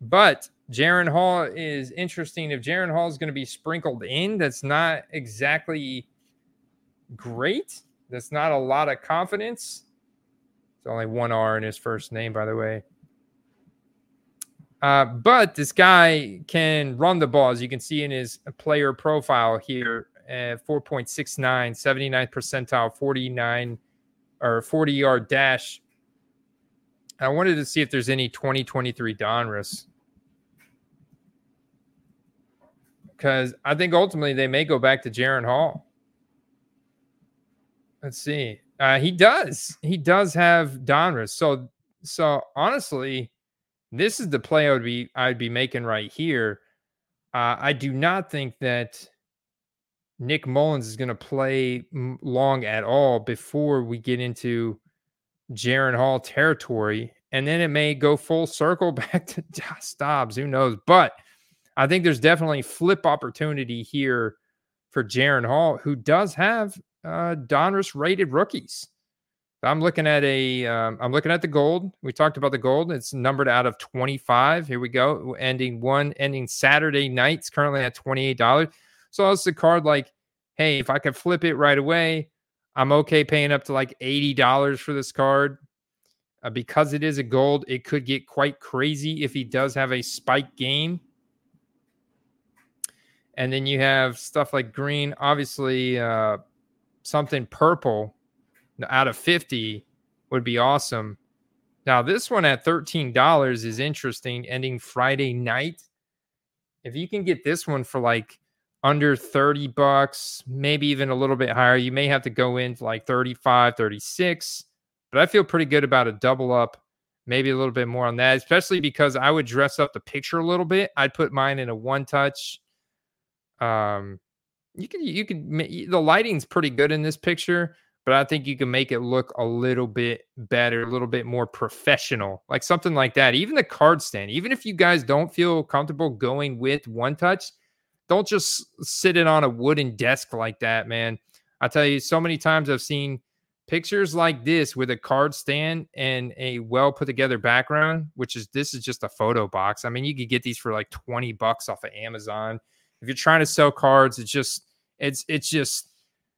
But Jaron Hall is interesting. If Jaron Hall is going to be sprinkled in, that's not exactly great. That's not a lot of confidence. It's only one R in his first name, by the way. Uh, but this guy can run the ball, as you can see in his player profile here, uh, four point six nine, seventy-ninth percentile, forty-nine or forty-yard dash. I wanted to see if there's any twenty twenty-three Donruss, because I think ultimately they may go back to Jaron Hall. Let's see. Uh, he does. He does have Donruss. So, so honestly... This is the play I would be I'd be making right here. Uh, I do not think that Nick Mullens is going to play m- long at all before we get into Jaron Hall territory, and then it may go full circle back to Josh Dobbs. Who knows? But I think there's definitely flip opportunity here for Jaron Hall, who does have uh, Donruss rated rookies. I'm looking at a, um, I'm looking at the gold. We talked about the gold. It's numbered out of twenty-five. Here we go. Ending one, ending Saturday night. It's currently at twenty-eight dollars. So that's the card like, hey, if I could flip it right away, I'm okay paying up to like eighty dollars for this card. Uh, because it is a gold, it could get quite crazy if he does have a spike game. And then you have stuff like green, obviously uh, something purple out of fifty would be awesome. Now, this one at thirteen dollars is interesting, ending Friday night. If you can get this one for like under thirty bucks, maybe even a little bit higher, you may have to go in for like thirty-five, thirty-six, but I feel pretty good about a double up, maybe a little bit more on that, especially because I would dress up the picture a little bit. I'd put mine in a one touch. Um, you can, you can, the lighting's pretty good in this picture, but I think you can make it look a little bit better, a little bit more professional, like something like that. Even the card stand, even if you guys don't feel comfortable going with one touch, don't just sit it on a wooden desk like that, man. I tell you, so many times I've seen pictures like this with a card stand and a well put together background, which is, this is just a photo box. I mean, you could get these for like twenty bucks off of Amazon. If you're trying to sell cards, it's just, it's, it's just,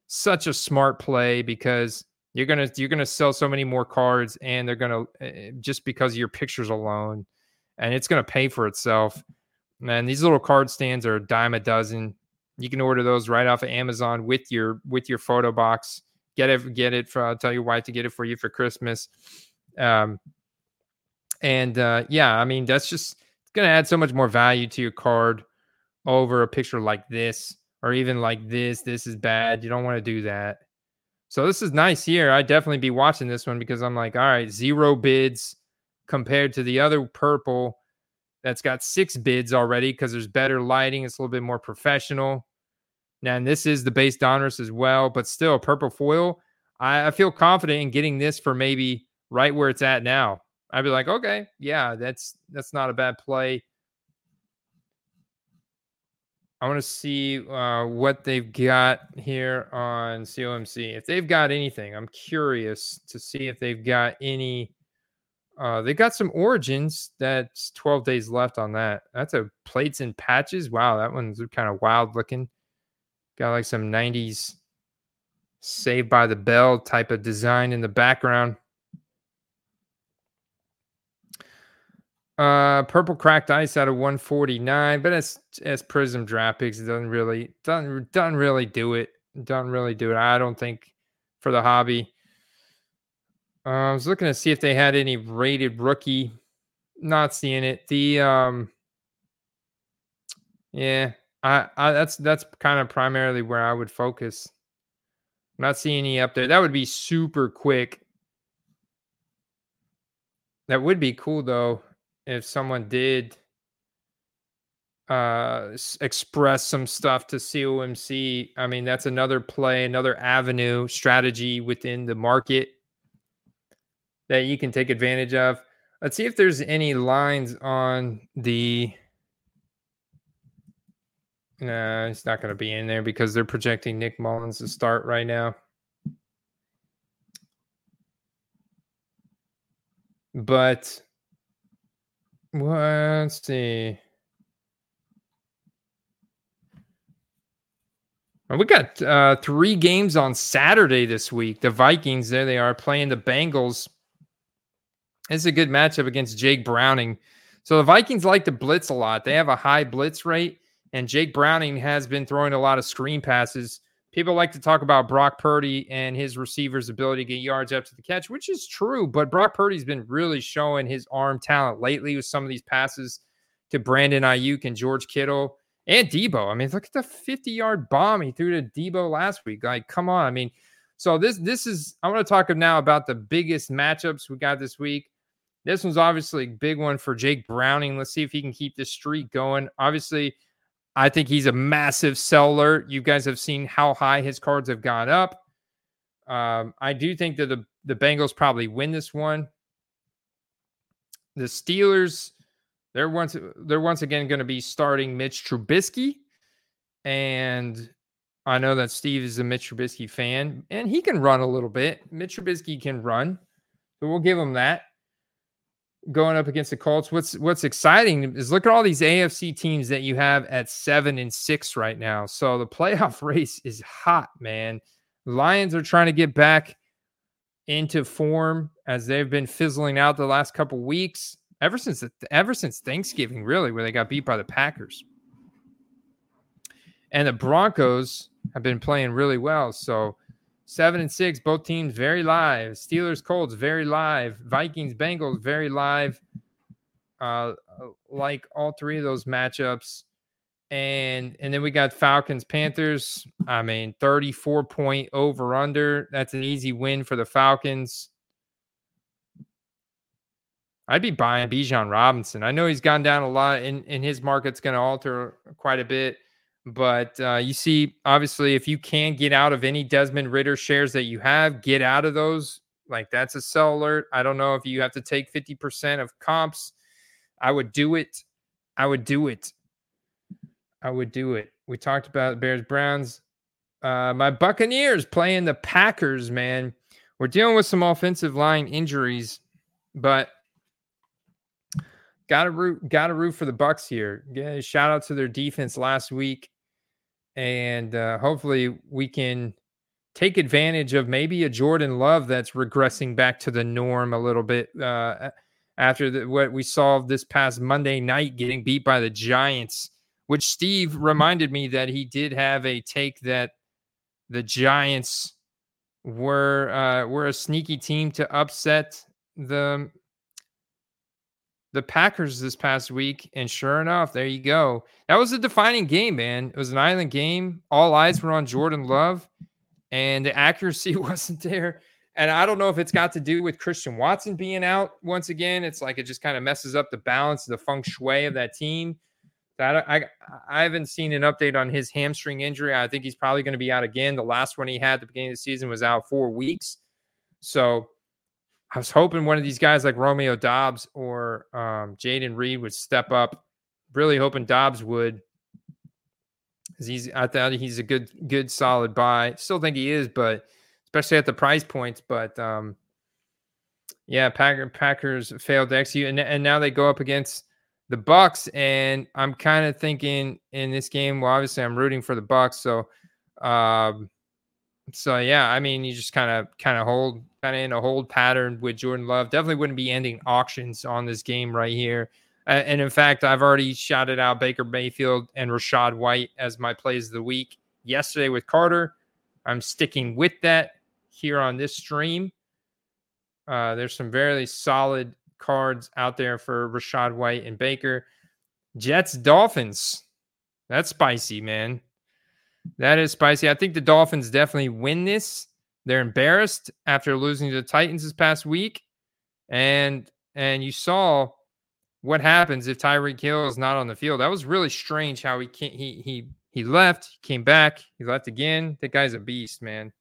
such a smart play, because you're gonna you're gonna sell so many more cards, and they're gonna uh, just because of your pictures alone, and it's gonna pay for itself. Man, these little card stands are a dime a dozen. You can order those right off of Amazon with your with your photo box. Get it, get it. For, I'll tell your wife to get it for you for Christmas. Um, and uh, yeah, I mean that's just it's gonna add so much more value to your card over a picture like this. Or even like this, this is bad. You don't want to do that. So this is nice here. I'd definitely be watching this one, because I'm like, all right, zero bids compared to the other purple that's got six bids already, because there's better lighting. It's a little bit more professional. Now, and this is the base Donruss as well, but still purple foil. I, I feel confident in getting this for maybe right where it's at now. I'd be like, okay, yeah, that's that's not a bad play. I want to see uh, what they've got here on C O M C. If they've got anything, I'm curious to see if they've got any. Uh, they've got some origins. That's twelve days left on that. That's a plates and patches. Wow, that one's kind of wild looking. Got like some nineties Saved by the Bell type of design in the background. Uh, purple cracked ice out of one forty-nine, but as as Prism draft picks, it doesn't really doesn't doesn't really do it. Doesn't really do it. I don't think for the hobby. Uh, I was looking to see if they had any rated rookie. Not seeing it. The um, Yeah, I, I that's that's kind of primarily where I would focus. I'm not seeing any up there. That would be super quick. That would be cool though if someone did uh, express some stuff to C O M C. I mean, that's another play, another avenue, strategy within the market that you can take advantage of. Let's see if there's any lines on the... No, it's not going to be in there because they're projecting Nick Mullens to start right now. But well, let's see. We got uh, three games on Saturday this week. The Vikings, there they are, playing the Bengals. It's a good matchup against Jake Browning. So the Vikings like to blitz a lot. They have a high blitz rate, and Jake Browning has been throwing a lot of screen passes. People like to talk about Brock Purdy and his receiver's ability to get yards after the catch, which is true, but Brock Purdy's been really showing his arm talent lately with some of these passes to Brandon Ayuk and George Kittle and Debo. I mean, look at the fifty-yard bomb he threw to Debo last week. Like, come on. I mean, so this this is – I want to talk now about the biggest matchups we got this week. This one's obviously a big one for Jake Browning. Let's see if he can keep this streak going. Obviously – I think he's a massive seller. You guys have seen how high his cards have gone up. Um, I do think that the, the Bengals probably win this one. The Steelers, they're once they're once again going to be starting Mitch Trubisky. And I know that Steve is a Mitch Trubisky fan, and he can run a little bit. Mitch Trubisky can run, so we'll give him that. Going up against the Colts, what's what's exciting is look at all these A F C teams that you have at seven and six right now. So the playoff race is hot, man. Lions are trying to get back into form as they've been fizzling out the last couple weeks, ever since the, ever since Thanksgiving, really, where they got beat by the Packers. And the Broncos have been playing really well, so. Seven and six, both teams very live. Steelers, Colts, very live. Vikings, Bengals, very live. Uh, like all three of those matchups. And and then we got Falcons, Panthers. I mean, thirty-four point over-under. That's an easy win for the Falcons. I'd be buying Bijan Robinson. I know he's gone down a lot, and, and his market's going to alter quite a bit. But uh, you see, obviously, if you can get out of any Desmond Ridder shares that you have, get out of those. Like, that's a sell alert. I don't know if you have to take fifty percent of comps. I would do it. I would do it. I would do it. We talked about Bears, Browns. Uh, my Buccaneers playing the Packers, man. We're dealing with some offensive line injuries, but got to root, got to root for the Bucs here. Yeah, shout out to their defense last week. And uh, hopefully we can take advantage of maybe a Jordan Love that's regressing back to the norm a little bit uh, after the, what we saw this past Monday night getting beat by the Giants, which Steve reminded me that he did have a take that the Giants were uh, were a sneaky team to upset the the Packers this past week, and sure enough, there you go. That was a defining game, man. It was an island game. All eyes were on Jordan Love, and the accuracy wasn't there. And I don't know if it's got to do with Christian Watson being out once again. It's like it just kind of messes up the balance, the feng shui of that team. That I, I haven't seen an update on his hamstring injury. I think he's probably going to be out again. The last one he had at the beginning of the season was out four weeks. So I was hoping one of these guys like Romeo Dobbs or um, Jaden Reed would step up. Really hoping Dobbs would. He's, I thought he's a good, good, solid buy. Still think he is, but especially at the price points. But um, yeah, Packer, Packers failed to execute, and, and now they go up against the Bucs. And I'm kind of thinking in this game, well, obviously I'm rooting for the Bucs, so. Um, So, yeah, I mean, you just kind of kind of hold kind of in a hold pattern with Jordan Love. Definitely wouldn't be ending auctions on this game right here. Uh, and, in fact, I've already shouted out Baker Mayfield and Rachaad White as my plays of the week yesterday with Carter. I'm sticking with that here on this stream. Uh, there's some very solid cards out there for Rachaad White and Baker. Jets, Dolphins. That's spicy, man. That is spicy. I think the Dolphins definitely win this. They're embarrassed after losing to the Titans this past week. And and you saw what happens if Tyreek Hill is not on the field. That was really strange how he can't, he he he left, came back, he left again. That guy's a beast, man.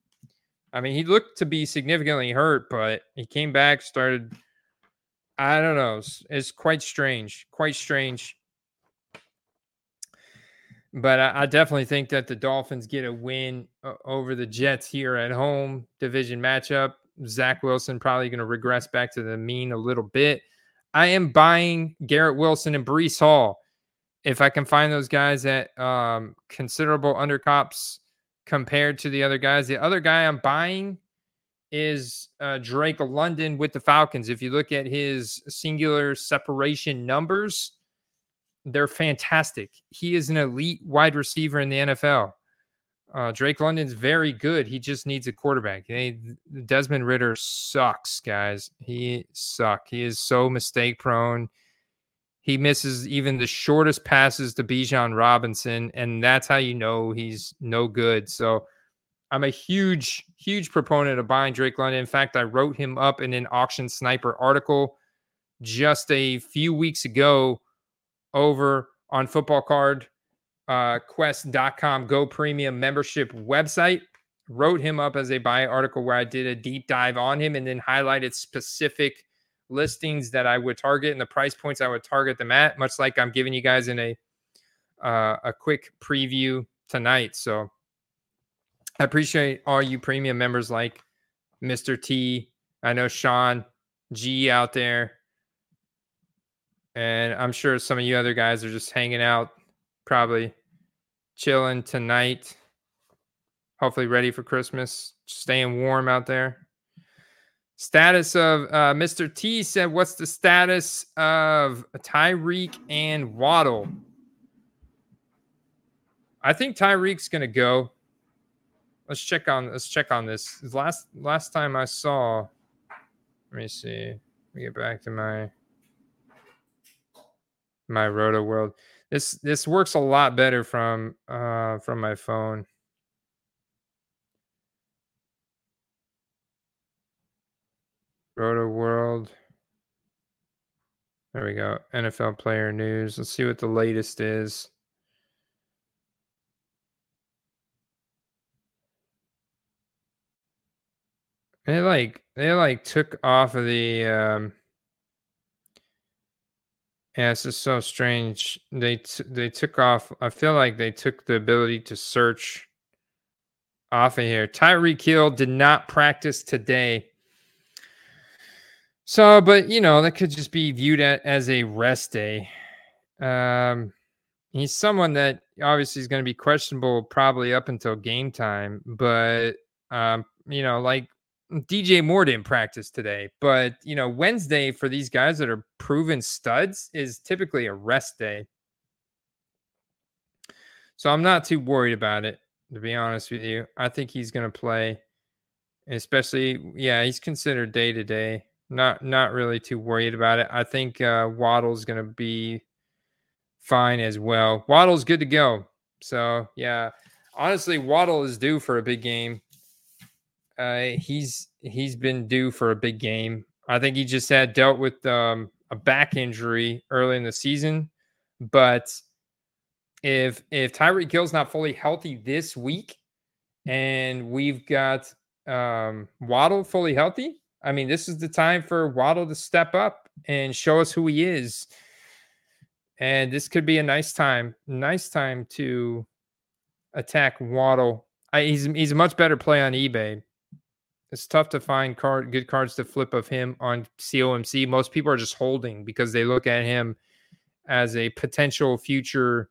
I mean, he looked to be significantly hurt, but he came back, started, I don't know. It's, it's quite strange, quite strange. But I, I definitely think that the Dolphins get a win uh, over the Jets here at home. Division matchup. Zach Wilson probably going to regress back to the mean a little bit. I am buying Garrett Wilson and Breece Hall. If I can find those guys at um, considerable undercops compared to the other guys. The other guy I'm buying is uh, Drake London with the Falcons. If you look at his singular separation numbers, they're fantastic. He is an elite wide receiver in the N F L. Uh, Drake London's very good. He just needs a quarterback. They, Desmond Ridder sucks, guys. He sucks. He is so mistake prone. He misses even the shortest passes to Bijan Robinson, and that's how you know he's no good. So I'm a huge, huge proponent of buying Drake London. In fact, I wrote him up in an Auction Sniper article just a few weeks ago over on football card quest dot com uh, Go Premium membership website. Wrote him up as a buy article where I did a deep dive on him and then highlighted specific listings that I would target and the price points I would target them at, much like I'm giving you guys in a uh, a quick preview tonight. So I appreciate all you premium members like Mister T. I know Sean G out there. And I'm sure some of you other guys are just hanging out, probably chilling tonight, hopefully ready for Christmas, staying warm out there. Status of uh, Mister T said, what's the status of Tyreek and Waddle? I think Tyreek's going to go. Let's check on let's check on this. Last last time I saw, let me see. Let me get back to my my Roto World. This this works a lot better from uh, from my phone. Roto World. There we go. N F L player news. Let's see what the latest is. They like they like took off of the. Um, yeah, this is so strange. They t- they took off. I feel like they took the ability to search off of here. Tyreek Hill did not practice today. So, but you know that could just be viewed at, as a rest day. Um, he's someone that obviously is going to be questionable probably up until game time. But um, you know, like. D J Moore didn't practice today, but you know, Wednesday for these guys that are proven studs is typically a rest day. So I'm not too worried about it, to be honest with you. I think he's going to play, especially, yeah, he's considered day to day. Not, not really too worried about it. I think uh, Waddle's going to be fine as well. Waddle's good to go. So yeah, honestly, Waddle is due for a big game. Uh, he's he's been due for a big game. I think he just had dealt with um, a back injury early in the season. But if if Tyreek Hill's not fully healthy this week, and we've got um, Waddle fully healthy, I mean, this is the time for Waddle to step up and show us who he is. And this could be a nice time, nice time to attack Waddle. I, he's he's a much better play on eBay. It's tough to find card good cards to flip of him on C O M C. Most people are just holding because they look at him as a potential future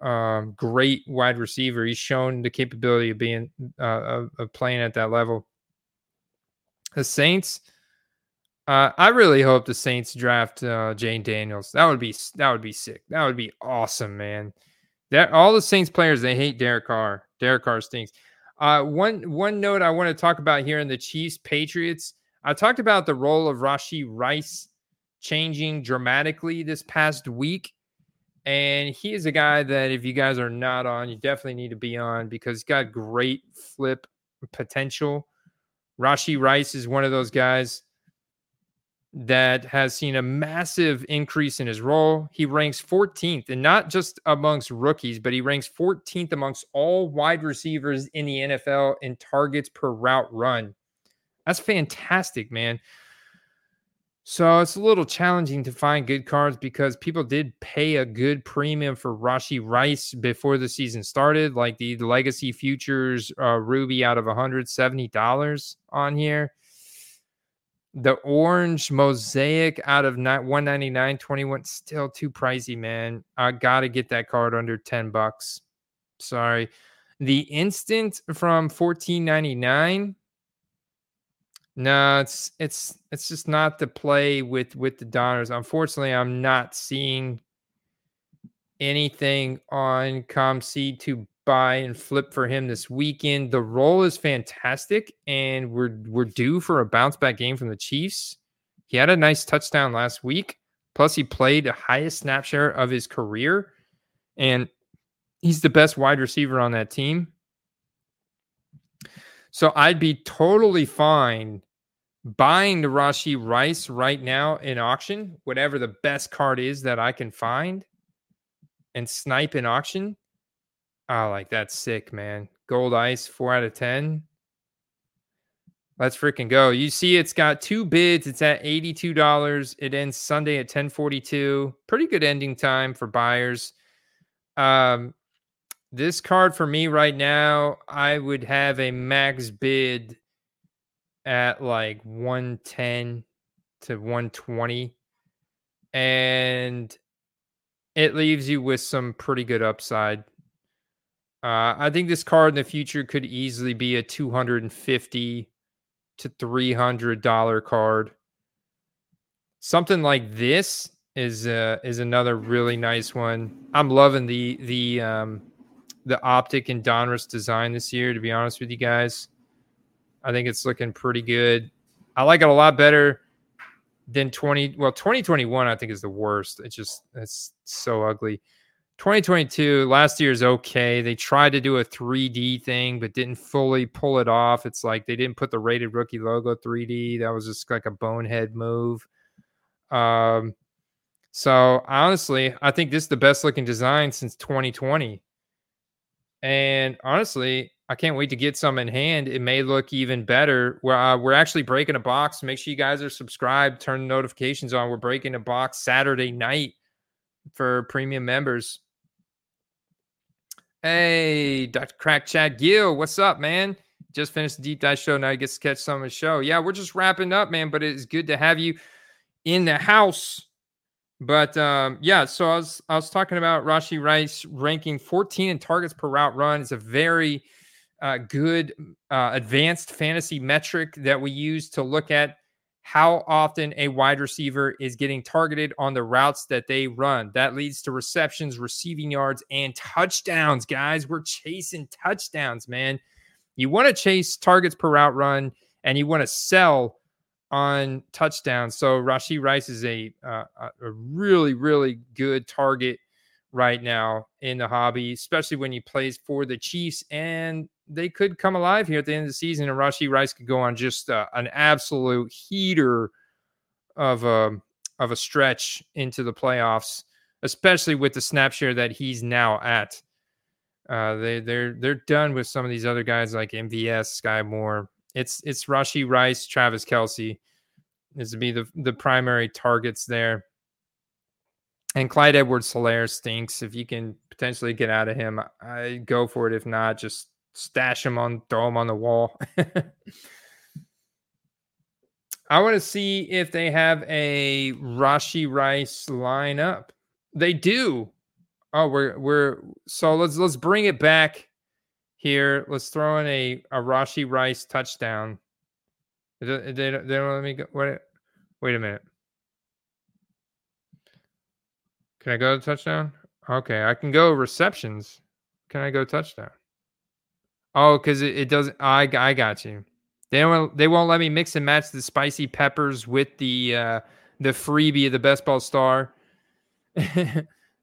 um, great wide receiver. He's shown the capability of being uh, of, of playing at that level. The Saints, uh, I really hope the Saints draft uh, Jane Daniels. That would be that would be sick. That would be awesome, man. That all the Saints players, they hate Derek Carr. Derek Carr stinks. Uh, one one note I want to talk about here in the Chiefs Patriots. I talked about the role of Rashee Rice changing dramatically this past week, And he is a guy that if you guys are not on, you definitely need to be on because he's got great flip potential. Rashi Rice is one of those guys that has seen a massive increase in his role. He ranks fourteenth, and not just amongst rookies, but he ranks fourteenth amongst all wide receivers in the N F L in targets per route run. That's fantastic, man. So it's a little challenging to find good cards because people did pay a good premium for Rashi Rice before the season started, like the Legacy Futures uh, Ruby out of one hundred seventy dollars on here. The Orange Mosaic out of one ninety-nine twenty-one, still too pricey, man. I got to get that card under ten bucks. Sorry. The Instant from fourteen ninety-nine. No, it's it's it's just not the play with, with the Donners. Unfortunately, I'm not seeing anything on ComC to buy and flip for him this weekend. The role is fantastic, and we're we're due for a bounce back game from the Chiefs. He had a nice touchdown last week. Plus, he played the highest snap share of his career, and he's the best wide receiver on that team. So I'd be totally fine buying the Rashi Rice right now in auction, whatever the best card is that I can find, and snipe in auction. Oh, like that's sick, man. Gold Ice, four out of ten. Let's freaking go. You see it's got two bids. It's at eighty-two dollars. It ends Sunday at ten forty-two. Pretty good ending time for buyers. Um, this card for me right now, I would have a max bid at like one ten to one twenty. And it leaves you with some pretty good upside. Uh, I think this card in the future could easily be a two hundred fifty to three hundred dollars card. Something like this is uh, is another really nice one. I'm loving the the um, the Optic and Donruss design this year, to be honest with you guys. I think it's looking pretty good. I like it a lot better than twenty well twenty twenty-one. I think is the worst. It's just it's so ugly. twenty twenty-two, last year's okay. They tried to do a three D thing, but didn't fully pull it off. It's like they didn't put the rated rookie logo three D. That was just like a bonehead move. Um, so honestly, I think this is the best looking design since twenty twenty. And honestly, I can't wait to get some in hand. It may look even better. We're, uh, we're actually breaking a box. Make sure you guys are subscribed. Turn the notifications on. We're breaking a box Saturday night for premium members. Hey, Doctor Crack Chad Gill, what's up, man? Just finished the deep dive show. Now you get to catch some of the show. Yeah, we're just wrapping up, man, but it's good to have you in the house. But um, yeah, so I was I was talking about Rashi Rice ranking fourteen in targets per route run. It's a very uh, good uh, advanced fantasy metric that we use to look at how often a wide receiver is getting targeted on the routes that they run. That leads to receptions, receiving yards, and touchdowns, guys. We're chasing touchdowns, man. You want to chase targets per route run, and you want to sell on touchdowns. So Rashi Rice is a, uh, a really, really good target right now in the hobby, especially when he plays for the Chiefs, and they could come alive here at the end of the season, and Rashi Rice could go on just uh, an absolute heater of a, of a stretch into the playoffs, especially with the snap share that he's now at. Uh, they, they're they're done with some of these other guys like M V S, Sky Moore. It's it's Rashi Rice, Travis Kelce is to be the, the primary targets there. And Clyde Edwards-Helaire stinks. If you can potentially get out of him, I go for it. If not, just stash them on, throw them on the wall. I want to see if they have a Rashi Rice lineup. They do. Oh, we're we're so let's let's bring it back here. Let's throw in a, a Rashi Rice touchdown. They, they, they don't let me go. Wait, wait a minute. Can I go to touchdown? Okay, I can go receptions. Can I go touchdown? Oh, because it, it doesn't. I I got you. They won't. They won't let me mix and match the spicy peppers with the uh, the freebie of the best ball star.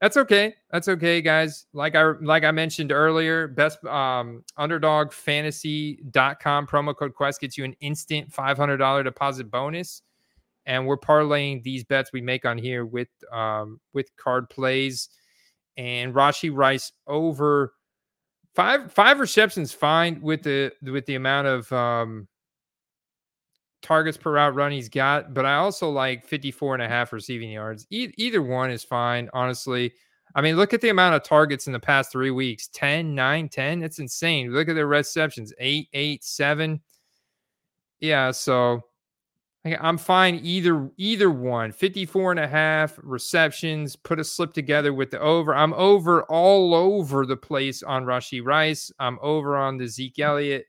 That's okay. That's okay, guys. Like I like I mentioned earlier, best um, underdog fantasy dot com promo code Quest gets you an instant five hundred dollars deposit bonus. And we're parlaying these bets we make on here with um, with card plays. And Rashi Rice over five five receptions fine with the with the amount of um, targets per route run he's got, but I also like fifty-four and a half receiving yards. E- either one is fine, honestly. I mean, look at the amount of targets in the past three weeks. ten, nine, ten. It's insane. Look at their receptions. eight, eight, seven. Yeah, so I'm fine either either one. fifty-four and a half receptions, put a slip together with the over. I'm over all over the place on Rashi Rice. I'm over on the Zeke Elliott.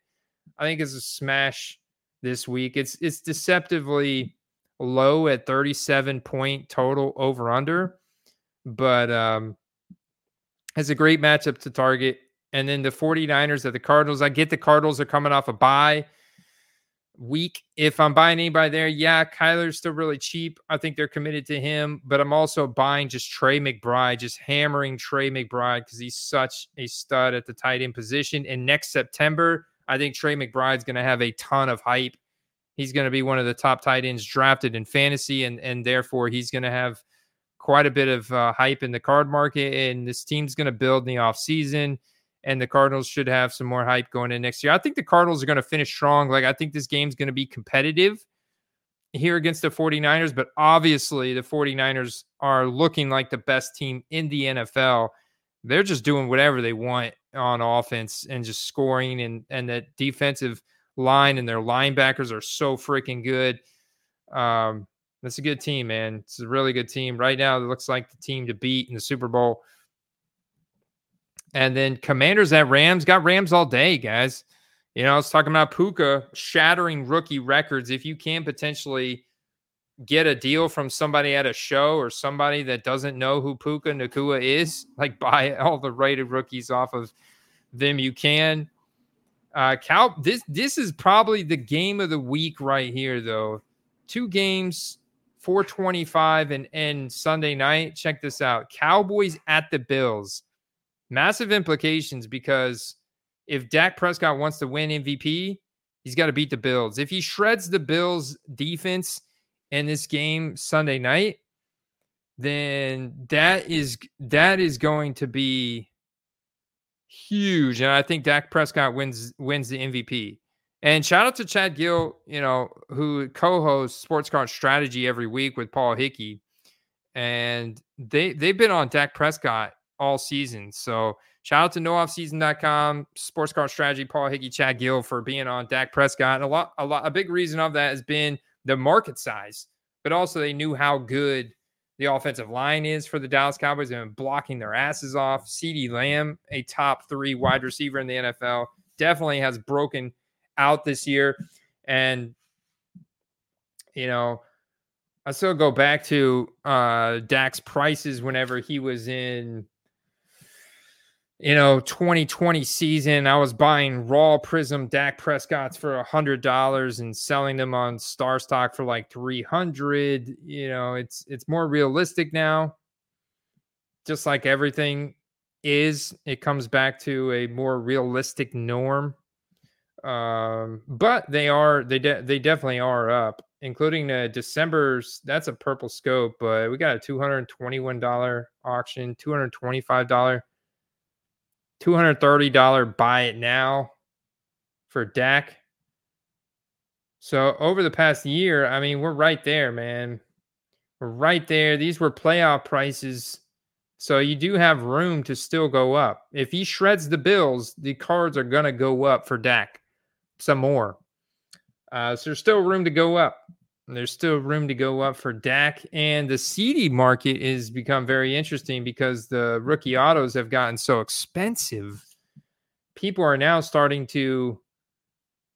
I think it's a smash this week. It's it's deceptively low at thirty-seven point total over under, but um, it's a great matchup to target. And then the 49ers at the Cardinals. I get the Cardinals are coming off a bye week. If I'm buying anybody there, yeah, Kyler's still really cheap. I think they're committed to him, but I'm also buying just Trey McBride, just hammering Trey McBride because he's such a stud at the tight end position. And next September, I think Trey McBride's going to have a ton of hype. He's going to be one of the top tight ends drafted in fantasy, and and therefore he's going to have quite a bit of uh, hype in the card market, and this team's going to build in the offseason. And the Cardinals should have some more hype going in next year. I think the Cardinals are going to finish strong. Like, I think this game's going to be competitive here against the 49ers, but obviously the 49ers are looking like the best team in the N F L. They're just doing whatever they want on offense and just scoring, and, and that defensive line and their linebackers are so freaking good. Um, that's a good team, man. It's a really good team. Right now, it looks like the team to beat in the Super Bowl. And then Commanders at Rams. Got Rams all day, guys. You know, I was talking about Puka shattering rookie records. If you can potentially get a deal from somebody at a show or somebody that doesn't know who Puka Nacua is, like buy all the rated rookies off of them you can. Uh, Cal, this this is probably the game of the week right here, though. Two games, four twenty-five and, and Sunday night. Check this out. Cowboys at the Bills. Massive implications, because if Dak Prescott wants to win M V P, he's got to beat the Bills. If he shreds the Bills' defense in this game Sunday night, then that is that is going to be huge. And I think Dak Prescott wins wins the M V P. And shout out to Chad Gill, you know, who co-hosts Sports Card Strategy every week with Paul Hickey, and they they've been on Dak Prescott all season. So shout out to no off season dot com, Sports Card Strategy, Paul Hickey, Chad Gill for being on Dak Prescott. And a lot, a lot, a big reason of that has been the market size, but also they knew how good the offensive line is for the Dallas Cowboys and blocking their asses off. CeeDee Lamb, a top three wide receiver in the N F L, definitely has broken out this year. And, you know, I still go back to uh, Dak's prices whenever he was in, you know, twenty twenty season. I was buying raw Prism Dak Prescott's for a hundred dollars and selling them on Star Stock for like three hundred. You know, it's it's more realistic now. Just like everything is, it comes back to a more realistic norm. Um, but they are they de- they definitely are up, including the December's. That's a purple scope, but we got a two hundred twenty-one dollars auction, two hundred twenty-five dollars. two hundred thirty dollars buy it now for Dak. So over the past year, I mean, we're right there, man. We're right there. These were playoff prices. So you do have room to still go up. If he shreds the Bills, the cards are going to go up for Dak some more. Uh, so there's still room to go up. There's still room to go up for Dak. And the C D market has become very interesting because the rookie autos have gotten so expensive. People are now starting to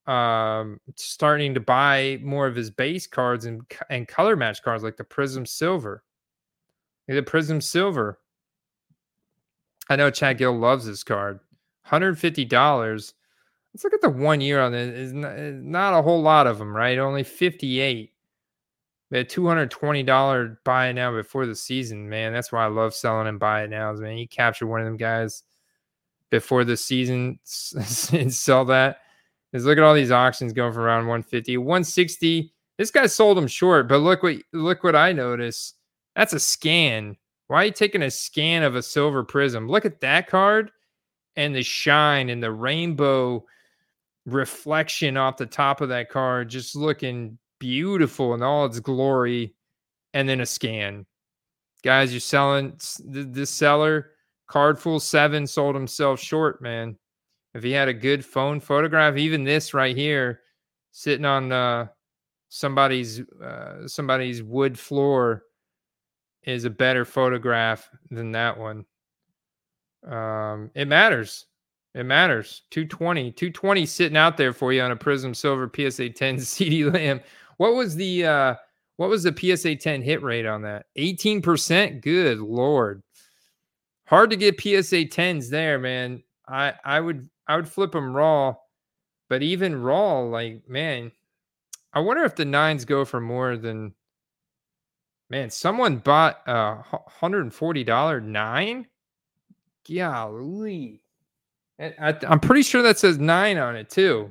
um, starting to buy more of his base cards and and color match cards like the Prism Silver. The Prism Silver. I know Chad Gill loves this card. one hundred fifty dollars. Let's look at the one year on it. It's not, it's not a whole lot of them, right? Only fifty-eight. They had two hundred twenty dollars buy it now before the season, man. That's why I love selling and buy it nows, man. You capture one of them guys before the season and sell that. Because look at all these auctions going for around one fifty, one sixty. This guy sold them short, but look what look what I noticed. That's a scan. Why are you taking a scan of a silver prism? Look at that card and the shine and the rainbow reflection off the top of that card, just looking beautiful in all its glory, and then a scan. Guys, you're selling this seller, Cardful seven sold himself short, man. If he had a good phone photograph, even this right here, sitting on uh, somebody's uh, somebody's wood floor, is a better photograph than that one. Um, it matters. It matters. two twenty, two twenty sitting out there for you on a Prism Silver P S A ten C D Lamb. What was the uh, what was the P S A ten hit rate on that? eighteen percent? Good Lord. Hard to get P S A tens there, man. I, I would I would flip them raw, but even raw, like, man, I wonder if the nines go for more than, man, someone bought a one hundred forty dollars nine? Golly. And I, I'm pretty sure that says nine on it too.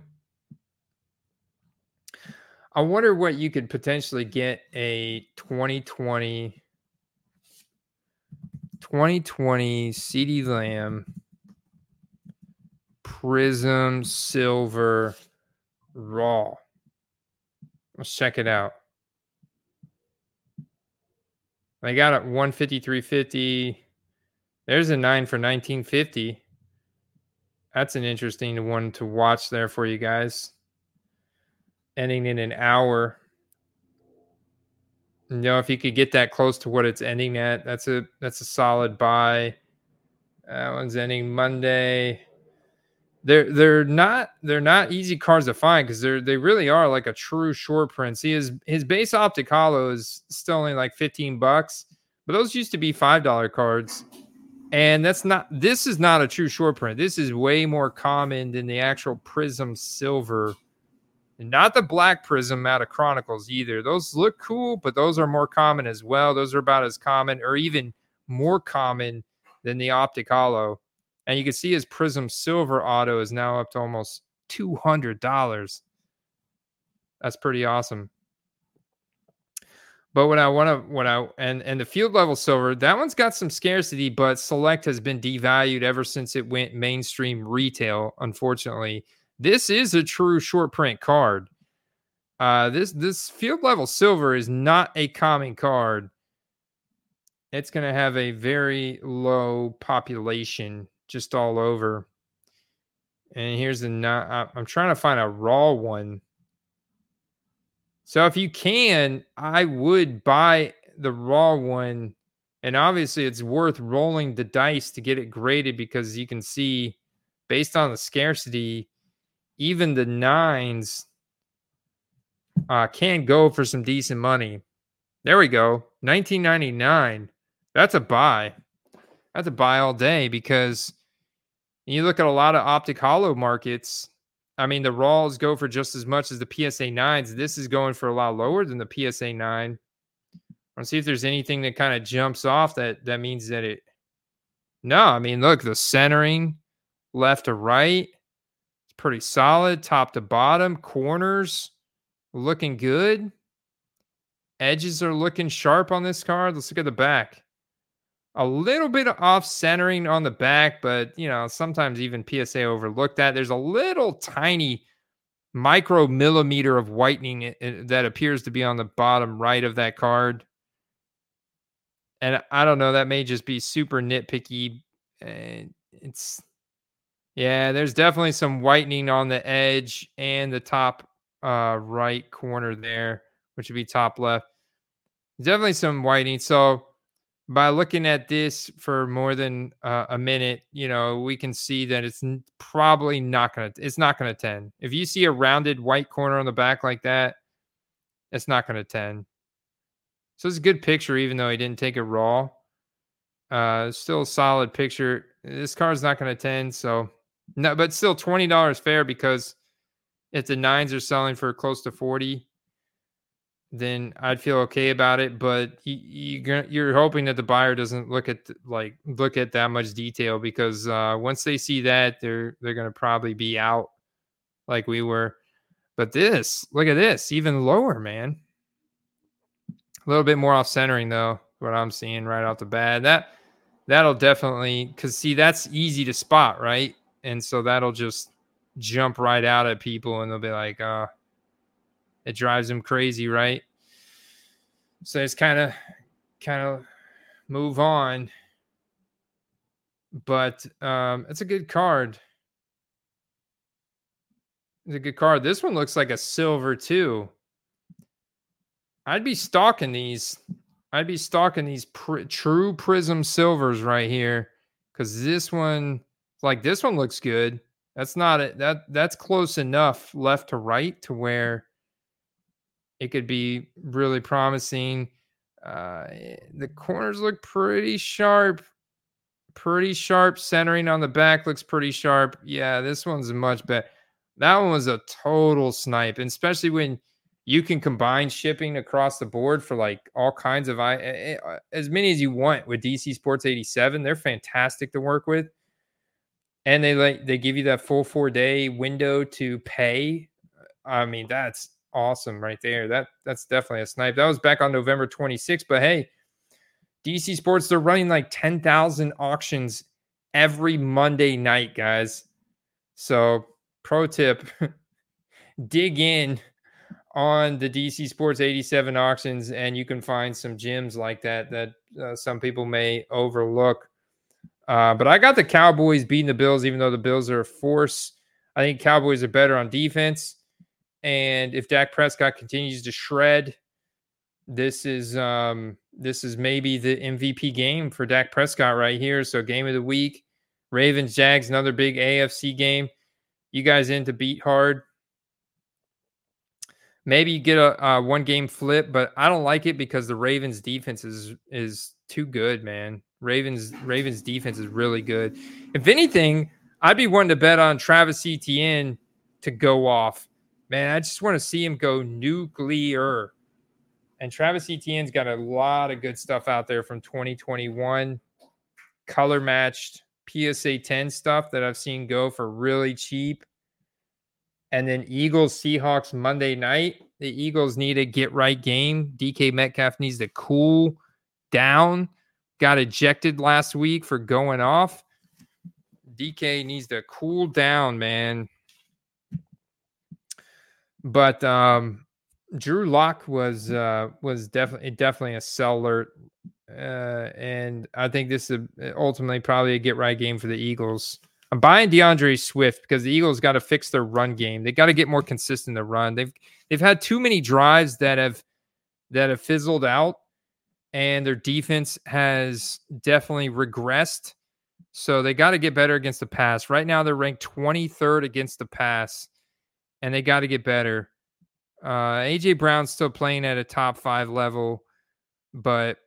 I wonder what you could potentially get a twenty twenty CeeDee Lamb Prism Silver Raw. Let's check it out. They got it one fifty, three fifty. There's a nine for nineteen fifty. That's an interesting one to watch there for you guys. Ending in an hour. You know, if you could get that close to what it's ending at, that's a that's a solid buy. That one's ending Monday. They're they're not they're not easy cards to find because they're they really are like a true short print. See, his his base optic hollow is still only like fifteen bucks, but those used to be five dollar cards. And that's not, this is not a true short print. This is way more common than the actual Prism Silver. And not the black Prism out of Chronicles either. Those look cool, but those are more common as well. Those are about as common or even more common than the Optic Hollow. And you can see his Prism Silver Auto is now up to almost two hundred dollars. That's pretty awesome. But what I want to, what I, and, and the field level silver, that one's got some scarcity, but Select has been devalued ever since it went mainstream retail, unfortunately. This is a true short print card. Uh, this, this field level silver is not a common card. It's going to have a very low population just all over. And here's the, not, I'm trying to find a raw one. So if you can, I would buy the raw one. And obviously it's worth rolling the dice to get it graded because you can see based on the scarcity, even the nines uh, can go for some decent money. There we go. nineteen ninety-nine dollars. That's a buy. That's a buy all day because you look at a lot of optic hollow markets. I mean, the raws go for just as much as the P S A nines. This is going for a lot lower than the P S A nine. Let's see if there's anything that kind of jumps off that that means that it... No, I mean, look, the centering, left to right, it's pretty solid, top to bottom, corners looking good. Edges are looking sharp on this card. Let's look at the back. A little bit of off-centering on the back, but, you know, sometimes even P S A overlooked that. There's a little tiny micro-millimeter of whitening that appears to be on the bottom right of that card. And I don't know, that may just be super nitpicky. It's, yeah, there's definitely some whitening on the edge and the top uh, right corner there, which would be top left. Definitely some whitening, so... By looking at this for more than uh, a minute, you know, we can see that it's probably not going to, it's not going to tend. If you see a rounded white corner on the back like that, it's not going to tend. So it's a good picture, even though he didn't take it raw. Uh, still a solid picture. This card's not going to tend. So no, but still twenty dollars fair because if the nines are selling for close to forty, then I'd feel okay about it. But you, you're hoping that the buyer doesn't look at like look at that much detail, because uh, once they see that, they're they're going to probably be out like we were. But this, look at this, even lower, man. A little bit more off centering though, what I'm seeing right off the bat. That that'll definitely, because see, that's easy to spot, right? And so that'll just jump right out at people, and they'll be like, uh, it drives them crazy, right? So it's kind of, kind of move on. But um, it's a good card. It's a good card. This one looks like a silver too. I'd be stalking these. I'd be stalking these pr- true Prism silvers right here, because this one, like this one, looks good. That's not it. That that's close enough left to right to where it could be really promising. Uh, the corners look pretty sharp, pretty sharp. Centering on the back looks pretty sharp. Yeah, this one's much better. That one was a total snipe, and especially when you can combine shipping across the board for like all kinds of, as many as you want with D C Sports eighty-seven. They're fantastic to work with. And they like, they give you that full four day window to pay. I mean, that's awesome right there. That that's definitely a snipe. That was back on November twenty-sixth, but hey, D C Sports, they're running like ten thousand auctions every Monday night, guys. So pro tip, dig in on the D C Sports eighty-seven auctions, and you can find some gems like that that uh, some people may overlook. Uh, but I got the Cowboys beating the Bills, even though the Bills are a force. I think Cowboys are better on defense, and if Dak Prescott continues to shred, this is um, this is maybe the M V P game for Dak Prescott right here. So game of the week, Ravens Jags, another big A F C game. You guys into Beathard? Maybe you get a uh, one-game flip, but I don't like it because the Ravens' defense is, is too good, man. Ravens Ravens' defense is really good. If anything, I'd be one to bet on Travis Etienne to go off. Man, I just want to see him go nuclear. And Travis Etienne's got a lot of good stuff out there from twenty twenty-one. Color-matched P S A ten stuff that I've seen go for really cheap. And then Eagles, Seahawks, Monday night. The Eagles need a get-right game. D K Metcalf needs to cool down. Got ejected last week for going off. D K needs to cool down, man. But um, Drew Lock was uh, was definitely definitely a seller. Uh, and I think this is ultimately probably a get-right game for the Eagles. I'm buying DeAndre Swift because the Eagles got to fix their run game. They got to get more consistent in the run. They've they've had too many drives that have that have fizzled out, and their defense has definitely regressed. So they got to get better against the pass. Right now they're ranked twenty-third against the pass, and they got to get better. Uh, A J Brown's still playing at a top five level, but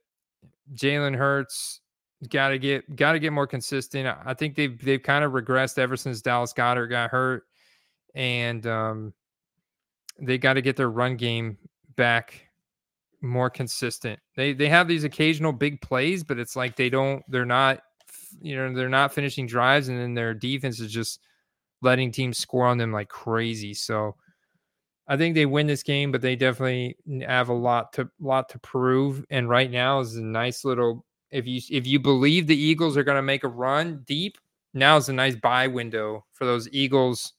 Jalen Hurts got to get got to get more consistent. I think they've they've kind of regressed ever since Dallas Goedert got hurt, and um, they got to get their run game back more consistent. They they have these occasional big plays, but it's like they don't they're not you know they're not finishing drives, and then their defense is just letting teams score on them like crazy. So I think they win this game, but they definitely have a lot to lot to prove. And right now is a nice little. If you if you believe the Eagles are going to make a run deep, now's a nice buy window for those Eagles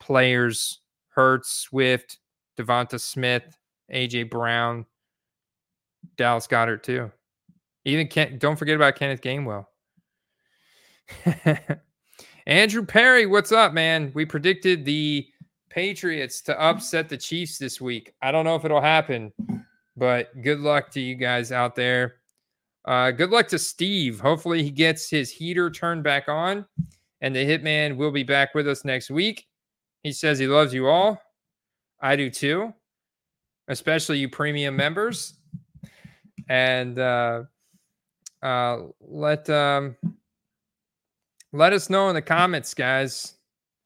players: Hurts, Swift, Devonta Smith, A J Brown, Dallas Goedert too. Even Ken, don't forget about Kenneth Gainwell. Andrew Perry, what's up, man? We predicted the Patriots to upset the Chiefs this week. I don't know if it'll happen, but good luck to you guys out there. Uh, good luck to Steve. Hopefully he gets his heater turned back on, and the Hitman will be back with us next week. He says he loves you all. I do too, especially you premium members. And uh, uh, let um, let us know in the comments, guys.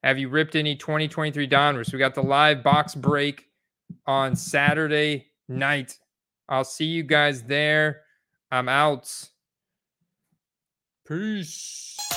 Have you ripped any twenty twenty-three Donruss? We got the live box break on Saturday night. I'll see you guys there. I'm out. Peace.